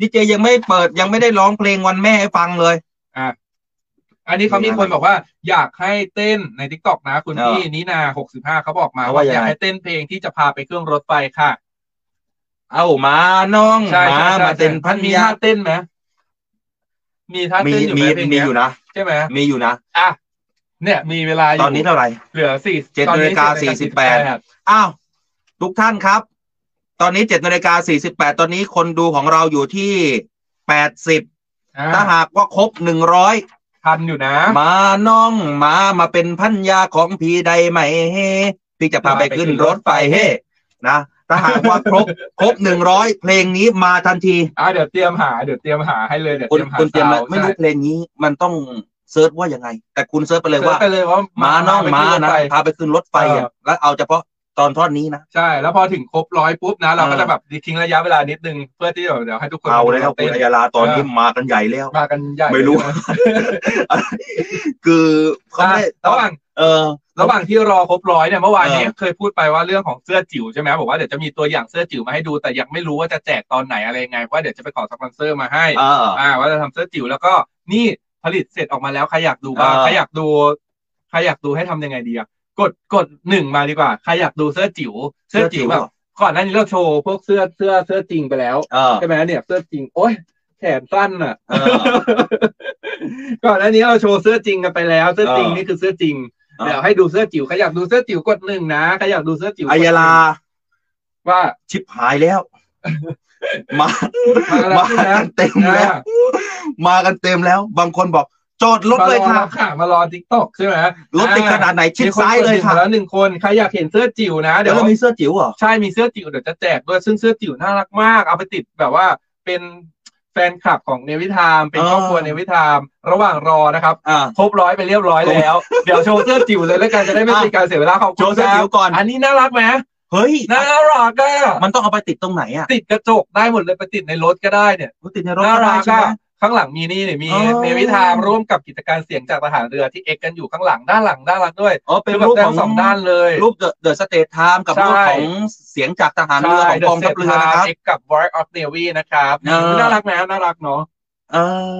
ดีเจยังไม่เปิดยังไม่ได้ร้องเพลงวันแม่ให้ฟังเลยอ่ะอันนี้เขามีคนบอกว่าอยากให้เต้นใน ติ๊กต็อก นะคุณพี่นินาหกสิบห้าเขาบอกมาว่าอยากให้เต้นเพลงที่จะพาไปเครื่องรถไฟค่ะเอามาน้องมามาเต้นพันมีท่าเต้นไหมมีท่าเต้นอยู่ไหมมีอยู่นะใช่ไหมมีอยู่นะอ่ะเนี่ยมีเวลาอยู่ตอนนี้เท่าไหร่เหลือสี่เจ็ดนาฬิกาสี่สิบแปดอ้าวทุกท่านครับตอนนี้เจ็ดนาฬิกาสี่สิบแปดตอนนี้คนดูของเราอยู่ที่แปดสิบถ้าหากว่าครบหนึ่งร้อยทันอยู่นะมาน้องมามาเป็นพันยาของพี่ใดไหม ที่จะพาไปขึ้นรถไฟเฮ่นะถ้าหากว่าครบครบหนึ่งร้อยเพลงนี้มาทันทีอ่าเดี๋ยวเตรียมหาเดี๋ยวเตรียมหาให้เลยเดี๋ยวคุณคุณเตรียมไม่รู้เพลงนี้มันต้องเซิร์ชว่ายังไงแต่คุณเซิร์ชไปเลยว่ามาน้องมานะพาไปขึ้นรถไฟอ่ะแล้วเอาเฉพาะตอนท่อนนี้นะใช่แล้วพอถึงครบร้อยปุ๊บนะเราก็จะแบบทิ้งระยะเวลานิดนึงเพื่อที่เดี๋ยวให้ทุกคนเอาเลยครับคุณอัยราตอนนี้มากันใหญ่แล้วมากันใหญ่ไม่รู้คือเขาได้ระหว่างเออระหว่างที่รอครบร้อยเนี่ยเมื่อวานนี้เคยพูดไปว่าเรื่องของเสื้อจิ๋วใช่ไหมบอกว่าเดี๋ยวจะมีตัวอย่างเสื้อจิ๋วมาให้ดูแต่ยังไม่รู้ว่าจะแจกตอนไหนอะไรยังไงเพราะเดี๋ยวจะไปขอสปอนเซอร์มาให้อ่าว่าจะทำเสื้อจิ๋วแล้วก็นี่ผลิตเสร็จออกมาแล้วใครอยากดูบ้างใครอยากดูใครอยากดูให้ทำยังไงดีอะกดกดหนึ่งมาดีกว่าใครอยากดูเสื้อจิ๋วเสื้อจิ๋วแบบก่อนหน้านี้เราโชว์พวกเสื้อเสื้อเสื้อจริงไปแล้วใช่ไหมเนี่ยเสื้อจริงโอ๊ยแขนสั้นอ่ะก่อนหน้านี้เราโชว์เสื้อจริงกันไปแล้วเสื้อจริงนี่คือเสื้อจริงเดี๋ยวให้ดูเสื้อจิ๋วใครอยากดูเสื้อจิ๋วกดหนึ่งนะใครอยากดูเสื้อจิ๋วอัยราว่าชิบหายแล้วมามากันเต็มแล้วมากันเต็มแล้วบางคนบอกจอดรถเลยค่ะค่ะมารอ ติ๊กต็อก ใช่ไหมรถติดขนาดไหนชิดซ้ายเลยค่ะแล้วหนึ่งคนใครอยากเห็นเสื้อจิ๋วนะเดี๋ยวมีเสื้อจิ๋วเหรอใช่มีเสื้อจิ๋วเดี๋ยวจะแจกด้วยซึ่งเสื้อจิ๋วน่ารักมากเอาไปติดแบบว่าเป็นแฟนคลับของNavy Timeเป็นครอบครัวNavy Timeระหว่างรอนะครับครบร้อยไปเรียบร้อยแล้วเดี๋ยวโชว์เสื้อจิ๋วเลยแล้วกันจะได้ไม่มีการเสียเวลาเขาโชว์เสื้อจิ๋วก่อนอันนี้น่ารักไหมเฮ้ยน่ารักอ่ะมันต้องเอาไปติดตรงไหนอ่ะติดกระจกได้หมดเลยไปติดในรถก็ได้เนี่ยติดในรถน่ารักอ่ะข้างหลังมีนี่เนี่ยมีNavy Timeร่วมกับกิจการเสียงจากทหารเรือที่เอกกันอยู่ข้างหลังด้านหลังด้านหลังด้วยอ๋อเป็นรูปของสองด้านเลยรูป The States Times กับรูปของเสียงจากทหารเรือของกองทัพเรือนะครับกับ Voice of Navy นะครับน่ารักนะน่ารักเนาะ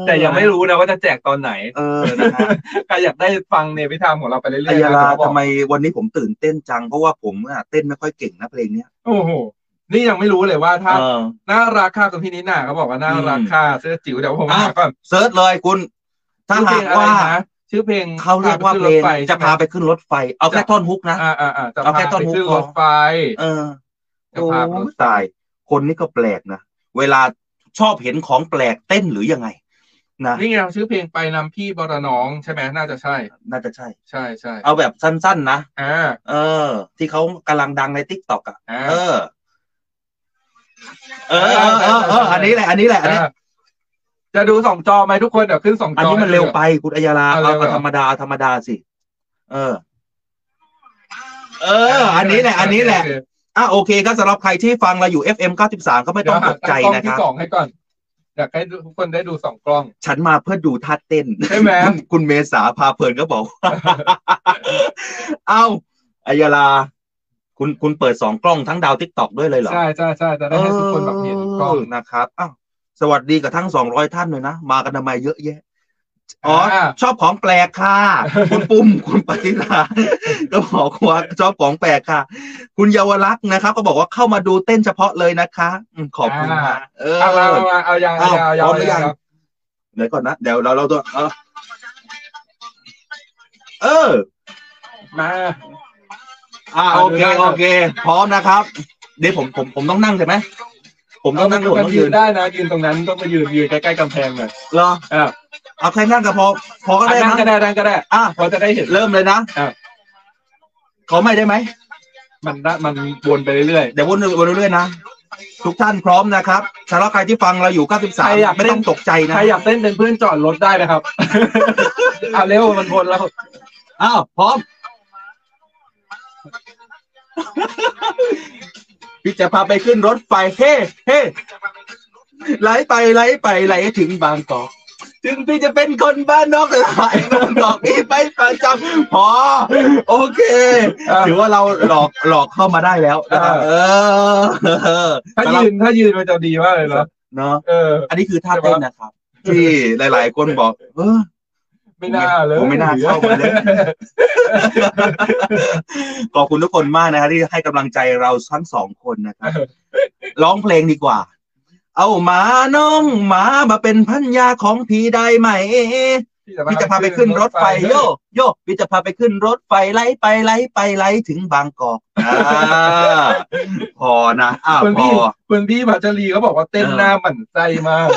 แต่ยังไม่รู้นะว่าจะแจกตอนไหนเออนะครับใครอยากได้ฟังNavy Timeของเราไปเรื่อยๆนะครับทำไมวันนี้ผมตื่นเต้นจังเพราะว่าผมอ่ะเต้นไม่ค่อยเก่งนะเพลงเนี้ยโอ้โหนี่ยังไม่รู้เลยว่าถ้าน่ารักค่ากับพี่นิน่าเขาบอกว่าน่ารักค่าเสื้อจิ๋วเดี๋ยวผมหาก่อนเซิร์ชเลยคุณถ้าหากว่าชื่อเพลงเขาเรียกว่าเพลงจะพาไปขึ้นรถไฟเอาแค่ท่อนฮุกนะเอาแค่ท่อนฮุกขึ้นรถไฟเออโอ้ตายคนนี้ก็แปลกนะเวลาชอบเห็นของแปลกเต้นหรือยังไงนะนี่ไงชื่อเพลงไปนำพี่บรน้องใช่ไหมน่าจะใช่น่าจะใช่ใช่ใช่เอาแบบสั้นๆนะเออเออที่เขากำลังดังใน ติ๊กต็อก อ่ะเออเออเออเอออันนี้แหละอันนี้แหละจะดูสองจอไหมทุกคนเดี๋ยวขึ้นสองจออันนี้มันเร็วไปคุณอัยราเอาธรรมดาธรรมดาสิเออเอออันนี้แหละอันนี้แหละอ่ะโอเคครับสำหรับใครที่ฟังเราอยู่ เอฟเอ็ม เก้าสิบสามก็ไม่ต้องตกใจนะครับกล้องที่สองให้ก่อนอยากให้ทุกคนได้ดูสองกล้องฉันมาเพื่อดูท่าเต้นใช่ไหมคุณเมษาพาเพลินก็บอกเอ้าอัยราคุณคุณเปิดสองกล้องทั้งดาวติ๊กต็อก ด้วยเลยเหรอใช่ใช่ใช่จะได้ให้ทุกคนแบบเห็นกล้องนะครับอ้าวสวัสดีกับทั้งสองร้อยท่านเลยนะมากันทำไมเยอะแยะอ๋อชอบของแปลกค่ะคุณปุ่มคุณปฏิลาก็บอกว่าชอบของแปลกค่ะคุณเยาวรักษ์นะครับก็บอกว่าเข้ามาดูเต้นเฉพาะเลยนะคะขอบคุณค่ะเออเอาเอาเอาอย่างเอาเอาอย่างเดี๋ยวก่อนนะเดี๋ยวเราเราตัวเออมาอ่าโอเคโอเคพร้อมนะครับเดี๋ยวผมผมผมต้องนั่งใช่ไหมผมต้องนั่งหรือผมยืนได้นะยืนตรงนั้นต้องไปยืนยืนใกล้ๆกำแพงหน่อยเหรออ่าเอาใครนั่งก็พอพอก็ได้นั่งก็ได้นั่งก็ได้อ่าพอจะได้เห็นเริ่มเลยนะอ่าขอไม่ได้ไหมมันมันวนไปเรื่อยๆเดี๋ยววนวนเรื่อยๆนะทุกท่านพร้อมนะครับสำหรับใครที่ฟังเราอยู่เก้าสิบสามไม่ต้องตกใจนะใครอยากเต้นเป็นเพื่อนจอดรถได้นะครับเอาเร็วมันวนแล้วอ้าวพร้อมพี่จะพาไปขึ้นรถไฟเฮ้เฮ้ไหลไปไหลไปไหลถึงบางกอกถึงพี่จะเป็นคนบ้านนอกหลายบางกอกนี่ไปประจำพอโอเคถือว่าเราหลอกหลอกเข้ามาได้แล้วเออถ้ายืนถ้ายืนมันจะดีมากเลยเหรอเนาะเอออันนี้คือท่าเต้นนะครับที่หลายๆคนบอกเออไม่น่าเลยผมไม่น่าเข้ามาเลยขอบคุณทุกคนมากนะครับที่ให้กำลังใจเราทั้งสองคนนะครับร้องเพลงดีกว่าเอาหมาน้องหมามาเป็นพันยาของผีได้ไหมพี่จะพาไปขึ้นรถไฟโยโยพี่จะพาไปขึ้นรถไฟไล่ไปไล่ไปไล่ถึงบางกอกพอนะคุณพี่คุณพี่พัชรีเขาบอกว่าเต้นหน้าหมั่นใจมาก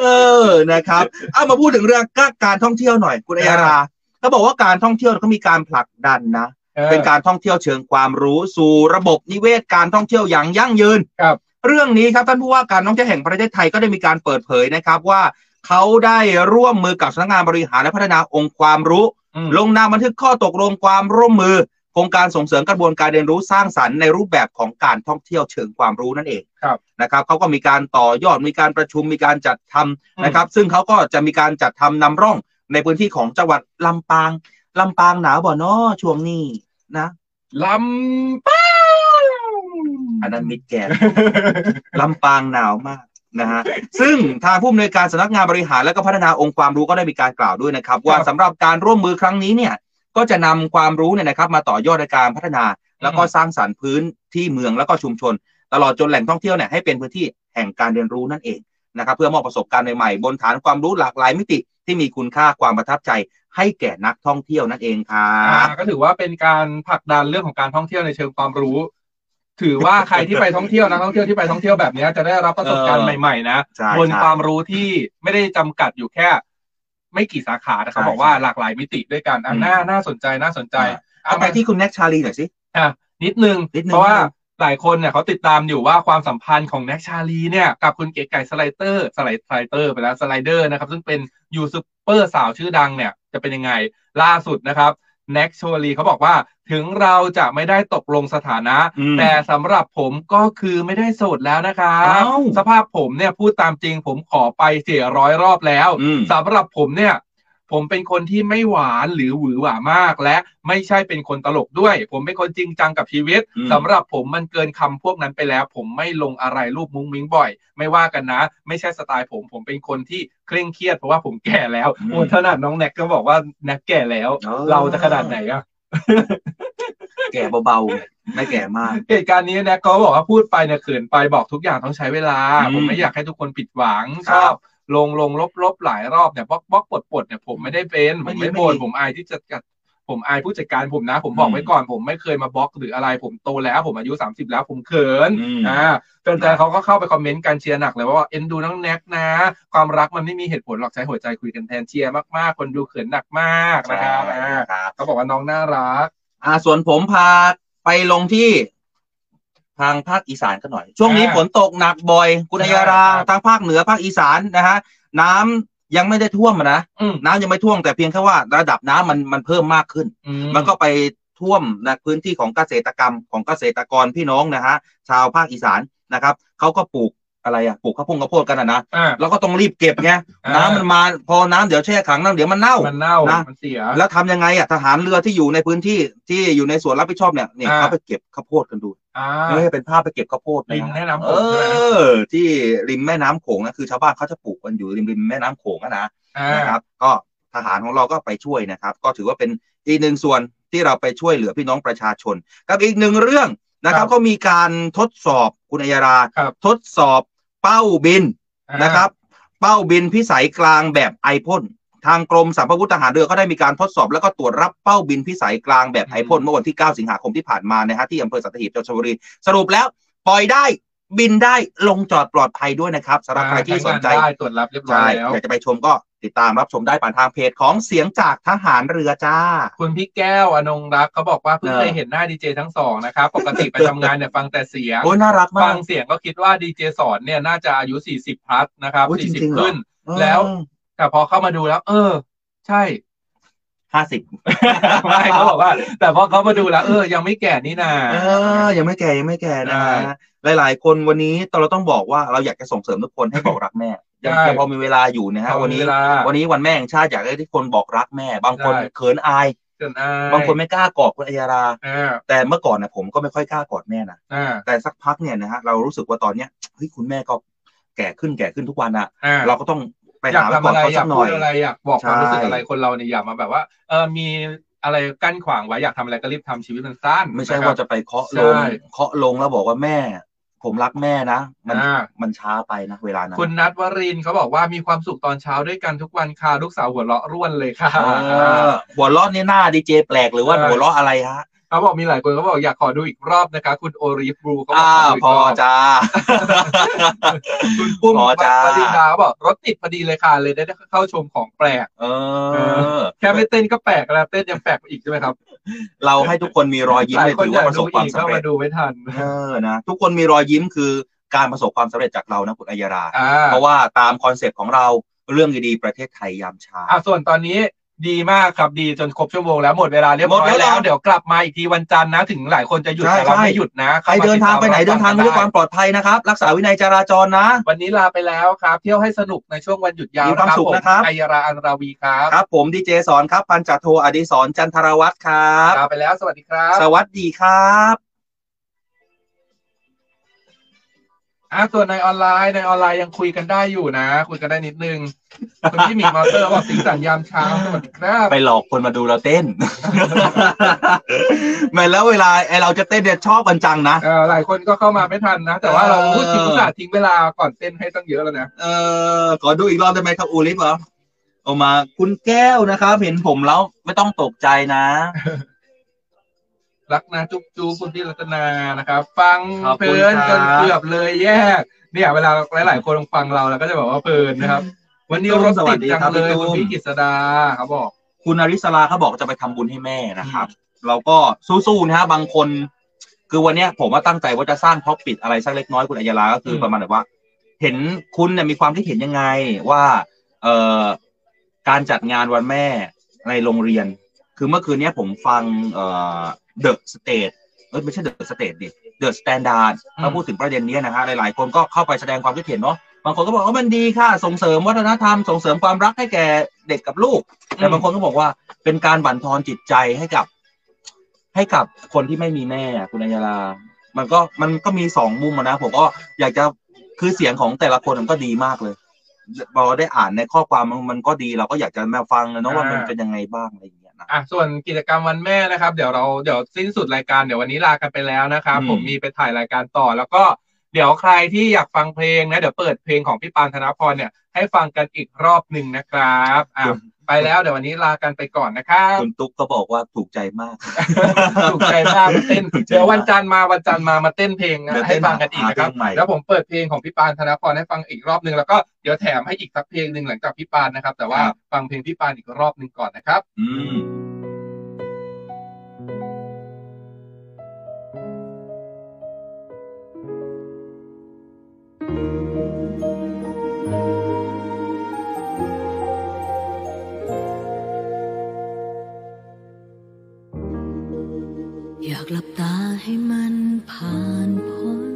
เออนะครับเอามาพูดถึงเรื่องการท่องเที่ยวหน่อยคุณอัยรา เขาบอกว่าการท่องเที่ยวเขามีการผลักดันนะเป็นการท่องเที่ยวเชิงความรู้สู่ระบบนิเวศการท่องเที่ยวอย่างยั่งยืนครับเรื่องนี้ครับท่านผู้ว่าการท่องเที่ยวแห่งประเทศไทยก็ได้มีการเปิดเผยนะครับว่าเขาได้ร่วมมือกับสำนักงานบริหารและพัฒนาองค์ความรู้ลงนามบันทึกข้อตกลงความร่วมมือโครงการส่งเสริมกระบวนการเรียนรู้สร้างสรรค์ในรูปแบบของการท่องเที่ยวเชิงความรู้นั่นเองนะครับเขาก็มีการต่อยอดมีการประชุมมีการจัดทำนะครับซึ่งเขาก็จะมีการจัดทำนำร่องในพื้นที่ของจังหวัดลำปางลำปางหนาวบ่เนาะช่วงนี้นะลำปางอันนั้นมิดแกน ลำปางหนาวมากนะฮะซึ่งทางผู้อำนวยการสำนักงานบริหารและก็พัฒนาองค์ความรู้ก็ได้มีการกล่าวด้วยนะครับว่าสำหรับการร่วมมือครั้งนี้เนี่ยก็จะนำความรู้เนี่ยนะครับมาต่อยอดในการพัฒนาแล้วก็สร้างสรรค์พื้นที่เมืองแล้วก็ชุมชนตลอดจนแหล่งท่องเที่ยวเนี่ยให้เป็นพื้นที่แห่งการเรียนรู้นั่นเองนะครับเพื่อมอบประสบการณ์ใหม่ๆบนฐานความรู้หลากหลายมิติที่มีคุณค่าความประทับใจให้แก่นักท่องเที่ยวนั่นเองครับก็ถือว่าเป็นการผลักดันเรื่องของการท่องเที่ยวในเชิงความรู้ถือว่าใครที่ไปท่องเที่ยวนะท่องเที่ยวที่ไปท่องเที่ยวแบบนี้จะได้รับประสบการณ์ใหม่ๆนะบนความรู้ที่ไม่ได้จำกัดอยู่แค่ไม่กี่สาขานะครับบอกว่าหลากหลายมิติด้วยกันอันน่าน่าสนใจน่าสนใจเอาไปที่คุณแน็กชาลีหน่อยสิอ่ะนิดนึงเพราะว่าหลายคนเนี่ยเขาติดตามอยู่ว่าความสัมพันธ์ของแน็กชาลีเนี่ยกับคุณเก๋ไก่สไลเดอร์สไลสไลเดอร์ไปแล้วสไลเดอร์นะครับซึ่งเป็นยูทูบเบอร์สาวชื่อดังเนี่ยจะเป็นยังไงล่าสุดนะครับแน็กชาลีเขาบอกว่าถึงเราจะไม่ได้ตกลงสถานะแต่สำหรับผมก็คือไม่ได้โสดแล้วนะครับสภาพผมเนี่ยพูดตามจริงผมขอไปเสียร้อยรอบแล้วสำหรับผมเนี่ยผมเป็นคนที่ไม่หวานหรือหวือหวามากและไม่ใช่เป็นคนตลกด้วยผมเป็นคนจริงจังกับชีวิตสำหรับผมมันเกินคำพวกนั้นไปแล้วผมไม่ลงอะไรรูปมุ้งมิ้งบ่อยไม่ว่ากันนะไม่ใช่สไตล์ผมผมเป็นคนที่เคร่งเครียดเพราะว่าผมแก่แล้วโอ้ขนาดน้องแน็กก็บอกว่าแน็กแก่แล้วเราจะขนาดไหนอะแก่เบาๆไม่แก่มากเหตุการณ์นี้แน็กก็บอกว่าพูดไปเนี่ยเขินไปบอกทุกอย่างต้องใช้เวลาผมไม่อยากให้ทุกคนผิดหวังชอบลงลงลบลบหลายรอบเนี่ยบล็อกบล็อกปลดปลดเนี่ยผมไม่ได้เป็นผมไม่บ่นผมอายที่จะผมอายผู้จัดการผมนะผมบอกไว้ก่อนผมไม่เคยมาบล็อกหรืออะไรผมโตแล้วผมอายุสามสิบแล้วผมเขินอ่าแฟนๆเขาก็เข้าไปคอมเมนต์กันเชียร์หนักเลยว่าเอ็นดูน้องแน็กนะความรักมันไม่มีเหตุผลหรอกใช้หัวใจคุยกันแทนเชียร์มากๆคนดูเขินหนักมากนะครับเขาบอกว่าน้องน่ารักอ่าส่วนผมพาไปลงที่ทางภาคอีสานกันหน่อยช่วงนี้ฝนตกหนักบ่อยคุณอัยราทางภาคเหนือภาคอีสานนะฮะน้ำยังไม่ได้ท่วมนะน้ำยังไม่ท่วมแต่เพียงแค่ว่าระดับน้ำมันมันเพิ่มมากขึ้นมันก็ไปท่วมในพื้นที่ของเกษตรกรรมของเกษตรกรพี่น้องนะฮะชาวภาคอีสานนะครับเขาก็ปลูกอะไรอ่ะปลูกข้าวโพดข้าวโพดกันนะแล้วก็ต้องรีบเก็บไงน้ำมันมาพอน้ำเดี๋ยวแช่ขังน้ำเดี๋ยวมันเน่ามันเน่ามันเสียแล้วทำยังไงอ่ะทหารเรือที่อยู่ในพื้นที่ที่อยู่ในสวนรับผิดชอบเนี่ยเนี่ยเขาไปเก็บข้าวโพดกันดูไม่ให้เป็นภาพไปเก็บข้าวโพดริมแม่น้ำโขงที่ริมแม่น้ำโขงนะคือชาวบ้านเขาจะปลูกกันอยู่ริมริมแม่น้ำโขงนะนะครับก็ทหารของเราก็ไปช่วยนะครับก็ถือว่าเป็นอีกหนึ่งส่วนที่เราไปช่วยเหลือพี่น้องประชาชนกับอีกหนึ่งเรื่องนะครับก็มีการทดสอบคุณอัยราทดสอบเป้าบินนะครับเป้าบินพิสัยกลางแบบไอพ่นทางกรมสรรพาวุธทหารเรือก็ได้มีการทดสอบแล้วก็ตรวจรับเป้าบินพิสัยกลางแบบไอพ่นเมื่อวันที่เก้าสิงหาคมที่ผ่านมานะฮะที่อำเภอสัตหีบจังหวัดชลบุรีสรุปแล้วปล่อยได้บินได้ลงจอดปลอดภัยด้วยนะครับสำหรับใครที่สนใจตรวจรับเรียบร้อยแล้วอยากจะไปชมก็ติดตามรับชมได้ผ่านทางเพจของเสียงจากทหารเรือจ้าคุณพี่แก้วอนงรักเขาบอกว่าเพิ่งเคยเห็นหน้าดีเจทั้งสองนะครับปกติไปทำงานเนี่ยฟังแต่เสียงโอ้น่ารักมากฟังเสียงก็คิดว่าดีเจสอนเนี่ยน่าจะอายุสี่สิบพลัสนะครับสี่สิบขึ้นแล้วแต่พอเข้ามาดูแล้วเออใช่ห้าสิบไม่เขาบอกว่าแต่พอเขามาดูแล้วเออยังไม่แก่นี่นาเออยังไม่แก่ยังไม่แก่นะหลายๆคนวันนี้เราต้องบอกว่าเราอยากจะส่งเสริมทุกคนให้บอกรักแม่ยังพอมีเวลาอยู่นะฮะวันนี้วันนี้วันแม่แห่งชาติอยากให้ทุกคนบอกรักแม่บางคนเขินอายบางคนไม่กล้ากอดคุณอัยราแต่เมื่อก่อนนะผมก็ไม่ค่อยกล้ากอดแม่นะแต่สักพักเนี่ยนะฮะเรารู้สึกว่าตอนเนี้ยเฮ้ยคุณแม่ก็แก่ขึ้นแก่ขึ้นทุกวันอ่ะเราก็ต้องไปหาแล้วกอดเขาสักหน่อยอะไรอยากบอกความรู้สึกอะไรคนเราเนี่ยอย่ามาแบบว่าเออมีอะไรกั้นขวางไว้อยากทำอะไรก็รีบทำชีวิตมันสั้นไม่ใช่ว่าจะไปเคาะลงเคาะลงแล้วบอกว่าแม่ผมรักแม่นะมันมันช้าไปนะเวลานั้นคุณนัทวรินเขาบอกว่ามีความสุขตอนเช้าด้วยกันทุกวันค่ะลูกสาวหัวเราะร่วนเลยค่ะหัวเราะนี่หน้าดีเจแปลกหรือว่าหัวเราะอะไรฮะ เขาบอกมีหลายคนเขาบอกอยากขอดูอีกรอบนะคะคุณโอริฟบลูเขาบอกพอจ้าคุณปุ้มปฏิดาเขาบอกรถติดพอดีเลยค่ะเลยได้เข้าชมของแปลกเออแค่ไม่เต้นก็แปลกแล้วเต้นยังแปลกอีกใช่ไหมครับเราให้ทุกคนมีรอยยิ้มเลยถือว่าประสบความสำเร็จมาดูไม่ทันเออนะทุกคนมีรอยยิ้มคือการประสบความสำเร็จจากเรานะคุณอัยราเพราะว่าตามคอนเซปต์ของเราเรื่องดีๆประเทศไทยยามเช้าอ่ะส่วนตอนนี้ดีมากครับดีจนครบชั่วโมงแล้วหมดเวลาเรียบร้อยแล้วเดี๋ยวกลับมาอีกทีวันจันทร์นะถึงหลายคนจะหยุดแต่เราไม่หยุดนะใครเดินทางไปไหนเดินทางด้วยความปลอดภัยนะครับรักษาวินัยจราจรนะวันนี้ลาไปแล้วครับเที่ยวให้สนุกในช่วงวันหยุดยาวนะครับผมอัยรา อันราวีครับครับผมดีเจสอนครับพันจ่าโทอดิศรจันทรวัฒน์ครับลาไปแล้วสวัสดีครับสวัสดีครับอ่ะส่วนในออนไลน์ในออนไลน์ยังคุยกันได้อยู่นะคุยกันได้นิดนึงคนที่มีมอเตอร์บอกสีสันยามเช้าสวัสดีครับไปหลอกคนมาดูเราเต้นแม้แล้วเวลาไอเราจะเต้นเนี่ยชอบบันจังนะเออหลายคนก็เข้ามาไม่ทันนะแต่ว่าเราพูดถึงศาสตร์ทิ้งเวลาก่อนเต้นให้ตั้งเยอะแล้วนะเออขอดูอีกรอบได้ไหมครับอูริฟเหรอออกมาคุณแก้วนะครับเห็นผมแล้วไม่ต้องตกใจนะรักนะจุ๊บจุ๊บคุณพี่รัตนานะครับฟังเพลินจนเกือบเลยแยกเนี่ยเวลาหลายๆคนฟังเราแล้วก็จะบอกว่าเพลินนะครับวันนี้รถติดจังเลยคุณพี่กฤษดาเขาบอกคุณอริสราเขาบอกจะไปทำบุญให้แม่นะครับเราก็สู้ๆนะฮะบางคนคือวันนี้ผมว่าตั้งใจว่าจะสร้างท็อปปิดอะไรสักเล็กน้อยคุณอัยราก็คือประมาณแบบว่าเห็นคุณเนี่ยมีความคิดเห็นยังไงว่าเอ่อการจัดงานวันแม่ในโรงเรียนคือเมื่อคืนนี้ผมฟังเอ่อThe States เอ้ยไม่ใช่ The States ดิ The Standard มาพูดถึงประเด็นนี้นะฮะหลายๆคนก็เข้าไปแสดงความคิดเห็นเนาะบางคนก็บอกว่ามันดีค่ะส่งเสริมวัฒนธรรมส่งเสริมความรักให้แก่เด็กกับลูกแต่บางคนก็บอกว่าเป็นการบั่นทอนจิตใจให้กับให้กับคนที่ไม่มีแม่คุณอัยรามันก็มันก็มีสองมุมนะผมก็อยากจะคือเสียงของแต่ละคนมันก็ดีมากเลยพอได้อ่านในข้อความมันก็ดีเราก็อยากจะมาฟังนะว่ามันเป็นยังไงบ้างอะไรอย่างเงี้ยอ่ะส่วนกิจกรรมวันแม่นะครับเดี๋ยวเราเดี๋ยวสิ้นสุดรายการเดี๋ยววันนี้ลากันไปแล้วนะครับผมมีไปถ่ายรายการต่อแล้วก็เดี๋ยวใครที่อยากฟังเพลงนะเดี๋ยวเปิดเพลงของพี่ปานธนพรเนี่ยให้ฟังกันอีกรอบหนึ่งนะครับอ่ะไปแล้วเดี๋ยววันนี้ลากันไปก่อนนะครับคุณตุ๊กก็บอกว่าถูกใจมากถูกใจมากเต้นเดี๋ยววันจันทร์มาวันจันทร์มามาเต้นเพลงให้ฟังกันอีกนะครับแล้วผมเปิดเพลงของพี่ปานธนพรให้ฟังอีกรอบหนึ่งแล้วก็เดี๋ยวแถมให้อีกสักเพลงหนึ่งหลังจากพี่ปานนะครับแต่ว่าฟังเพลงพี่ปานอีกรอบหนึ่งก่อนนะครับอืมหลับตาให้มันผ่านพ้น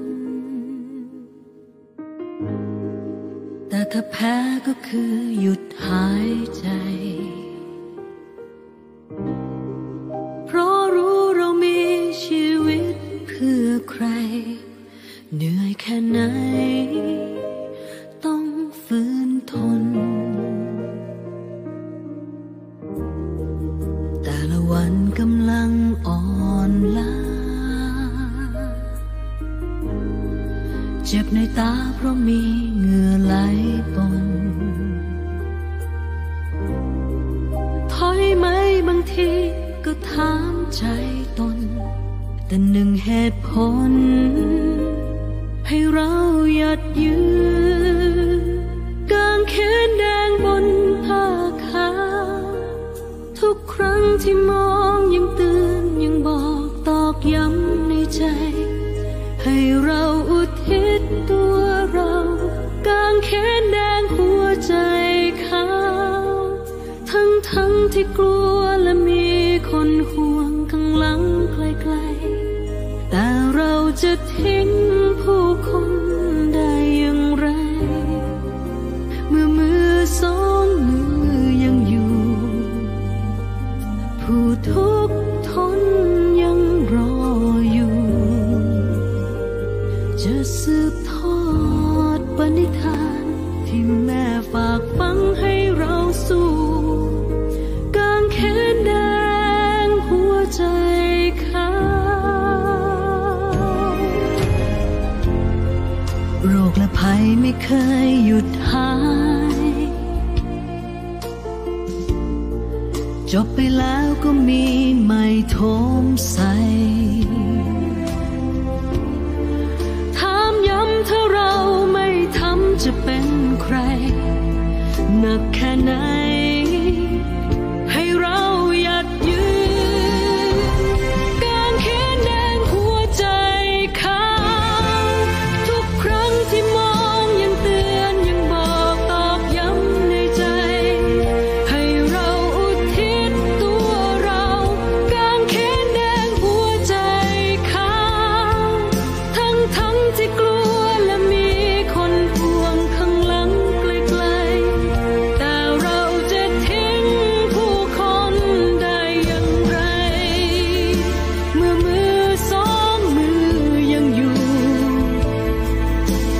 แต่ถ้าแพ้ก็คือหยุดหายใจเพราะรู้เรามีชีวิตเพื่อใครเหนื่อยแค่ไหนต้องฝืนทนแต่ละวันกำลังอ่อนล้าเจ็บในตาเพราะมีเหงื่อไหลปนถอยไหมบางทีก็ถามใจตนแต่หนึ่งเหตุผลให้เราหยัดยืนกางเขนแดงบนผ้าขาวทุกครั้งที่มองยังเตือนยังบอกตอกย้ำในใจให้เราอุทิศตัวเรากางแขนแดงหัวใจขาวทั้งทั้งที่กลัวและมีคนห่วงข้างหลังไกลๆแต่เราจะทิ้งผู้คนได้อย่างไรเมื่อมือสองมือยังอยู่ผู้ทุกข์ทนยังรออยู่จะสืบทอดปณิธานที่แม่ฝากฝังให้เราสู้กางแขนแดงหัวใจขาวโรคและภัยไม่เคยหยุดหาย จบไปแล้วก็มีใหม่โถมใสถามย้ำถ้าเราไม่ทำจะเป็นใครหนักแค่ไหนให้เราหยัดยืนการเขียนแดงหัวใจขาวทุกครั้งที่มองยังเตือนยังบอกตอบย้ำในใจให้เราอุทิศตัวเราการเขียนแดงหัวใจขาวทั้งทั้งที่กลัวและมีคนห่วงข้างหลังไกลๆแต่เราจะทิ้งผู้คนได้อย่างไรเมื่อมือสองมือยังอยู่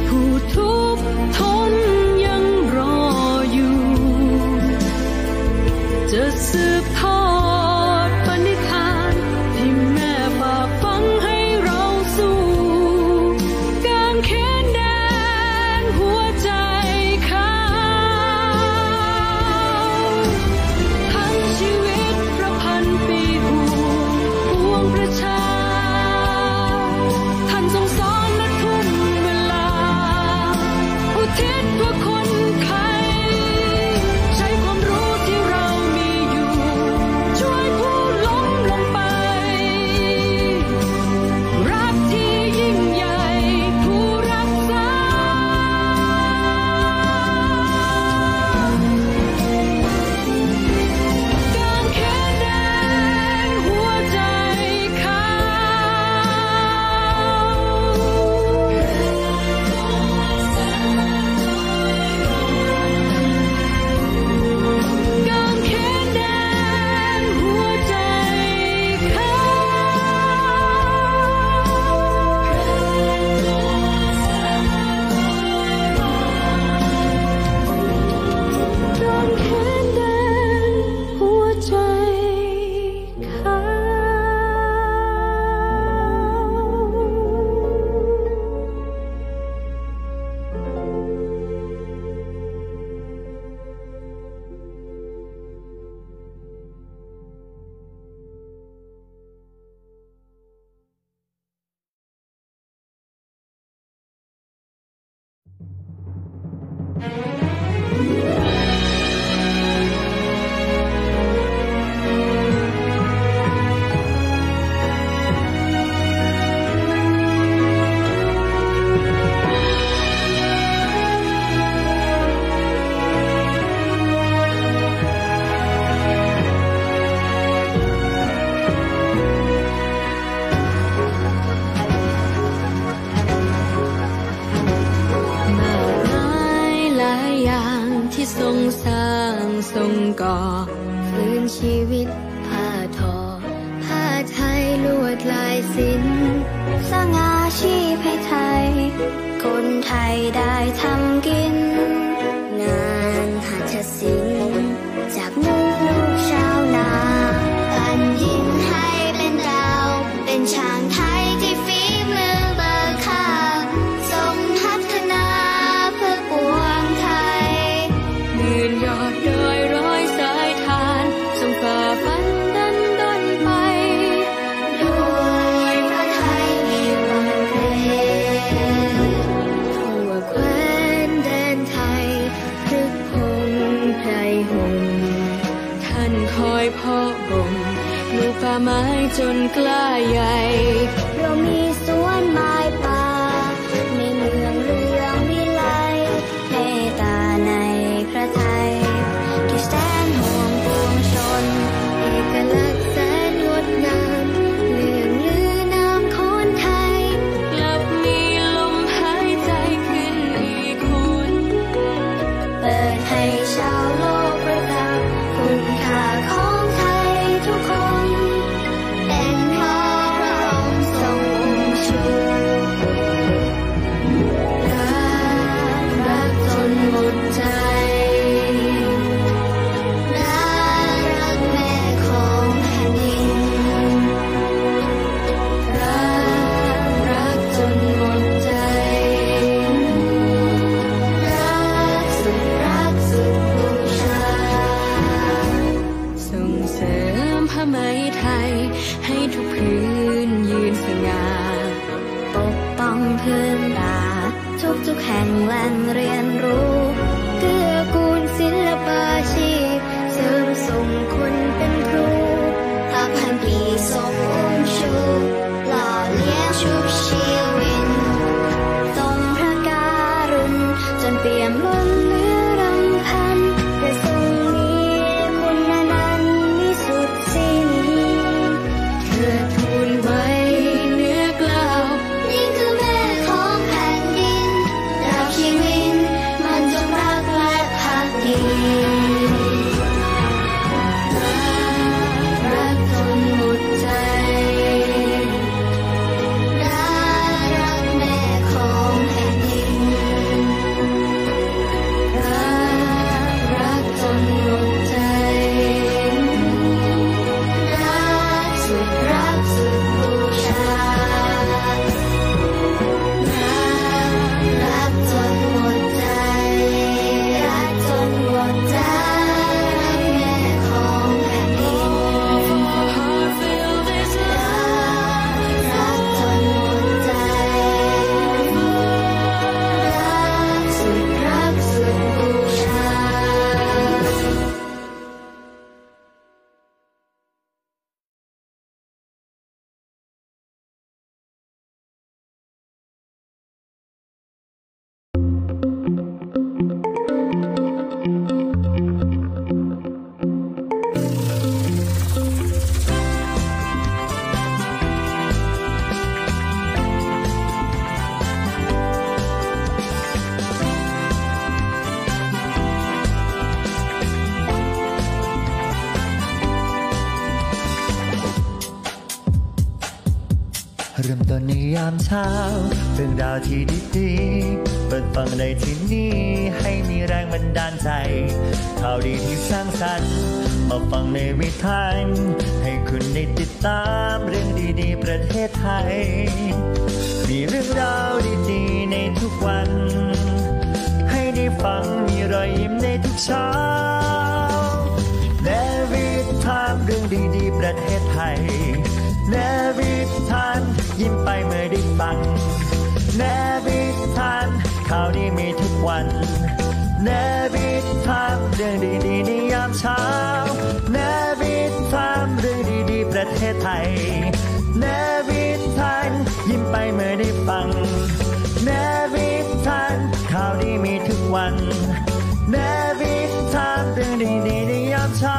ผู้ทุกข์ทนยังรออยู่จะสืบทอดปณิธานที่แม่ฝากฝังให้เราสู้การเขียนแดงหัวใจขาวทั้งชีวิตประพันธ์ปีหูปวงประชาท่านทรงสอนและทุ่มเวลาอุทิศเพื่อคนไทยใช้ความรู้ที่เรามีอยู่ช่วยผู้ล้มลงไป รักที่ยิ่งใหญ่ผู้รักษา การเขียนแดงหัวใจขาว การเขียนแดงหัวใจขาวการเขียนแดงหัวใจขาวมากมายหลายอย่างที่ทรงสร้างทรงก่อฟื้นชีวิตผ้าทอผ้าไทยลวดลายศิลป์สร้างอาชีพให้ไทยคนไทยได้ทำกิน งานหัตถศิลป์จากมือลูกชาวนาพันยินให้เป็นดาวเป็นช้างไทยที่ฝีมือเบอร์ค่าทรงพัฒนาเพื่อปวงไทย หมื่นยอดดอยร้อยสายทานทรงฝ่าฟันดันด้นไป ด้วยพระไทยมีบำเพ็ญทั่วแคว้นแดนไทยพฤกษ์พงษ์ไพรหงส์ท่านคอยเพาะบ่มปลูกป่าไม้จนกล้าใหญ่ เรามีสวนไม้ป่าในเมืองเรืองวิไลเมตตาในพระไทยที่แสนห่วงปวงชนเอกลักษณ์แสนงดงามเลื่องลือนามคนไทยกลับมีลมหายใจขึ้นอีกคน เปิดให้ชาวโลกประจักษ์คุณค่าของไทยทุกคน เป็นเพราะพระองค์ทรงอุ้มชู แห่งแหล่งเรียนรู้เกื้อกูลศิลปาชีพเสริมส่งคนเป็นครูตามพันปีทรงอุ้มชูหล่อเลี้ยงชุบชีวิตทรงพระการุณจนเปี่ยมล้นเหลือรำพันแต่ทรงมีคุณนั้นมิสุดสิ้นเถิดทูลไว้เหนือกล่าวนี่คือแม่ของแผ่นดินดาวชีวินมันจงรักและภักดีเช้าเรื่องราวที่ดีๆเปิดฟังในที่นี้ให้มีแรงบันดาลใจข่าวดีที่สร้างสรรค์มาฟังในNavy Timeให้คุณได้ติดตามเรื่องดีๆประเทศไทยมีเรื่องราวดีๆในทุกวันให้ได้ฟังมีรอยยิ้มในทุกเช้าNavy Timeเรื่องดีๆประเทศไทยNavy Time ยิ้มไปเมื่อได้ฟัง Navy Time ข่าวดีมีทุกวัน Navy Time เรื่องดีๆในยามเช้า Navy Time เรื่องดีๆประเทศไทย Navy Time ยิ้มไปเมื่อได้ฟัง Navy Time ข่าวดีมีทุกวัน Navy Time เรื่องดีๆในยามเช้า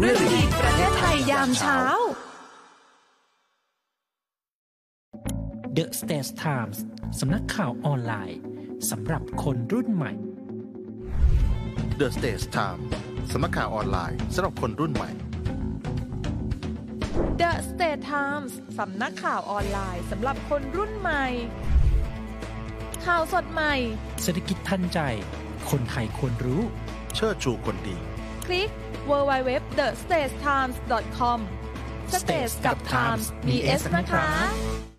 เรื่องดีประเทศไทยยามเช้า The States Times สำนักข่าวออนไลน์สำหรับคนรุ่นใหม่ The States Times สำนักข่าวออนไลน์สำหรับคนรุ่นใหม่ The States Times สำนักข่าวออนไลน์สำหรับคนรุ่นใหม่ข่าวสดใหม่เศรษฐกิจทันใจคนไทยควรรู้เชิดชูคนดีคลิก ดับเบิลยู ดับเบิลยู ดับเบิลยู ดอท เดอะ สเตทส์ ไทมส์ ดอท คอม States กับ Times มี เอส นะคะ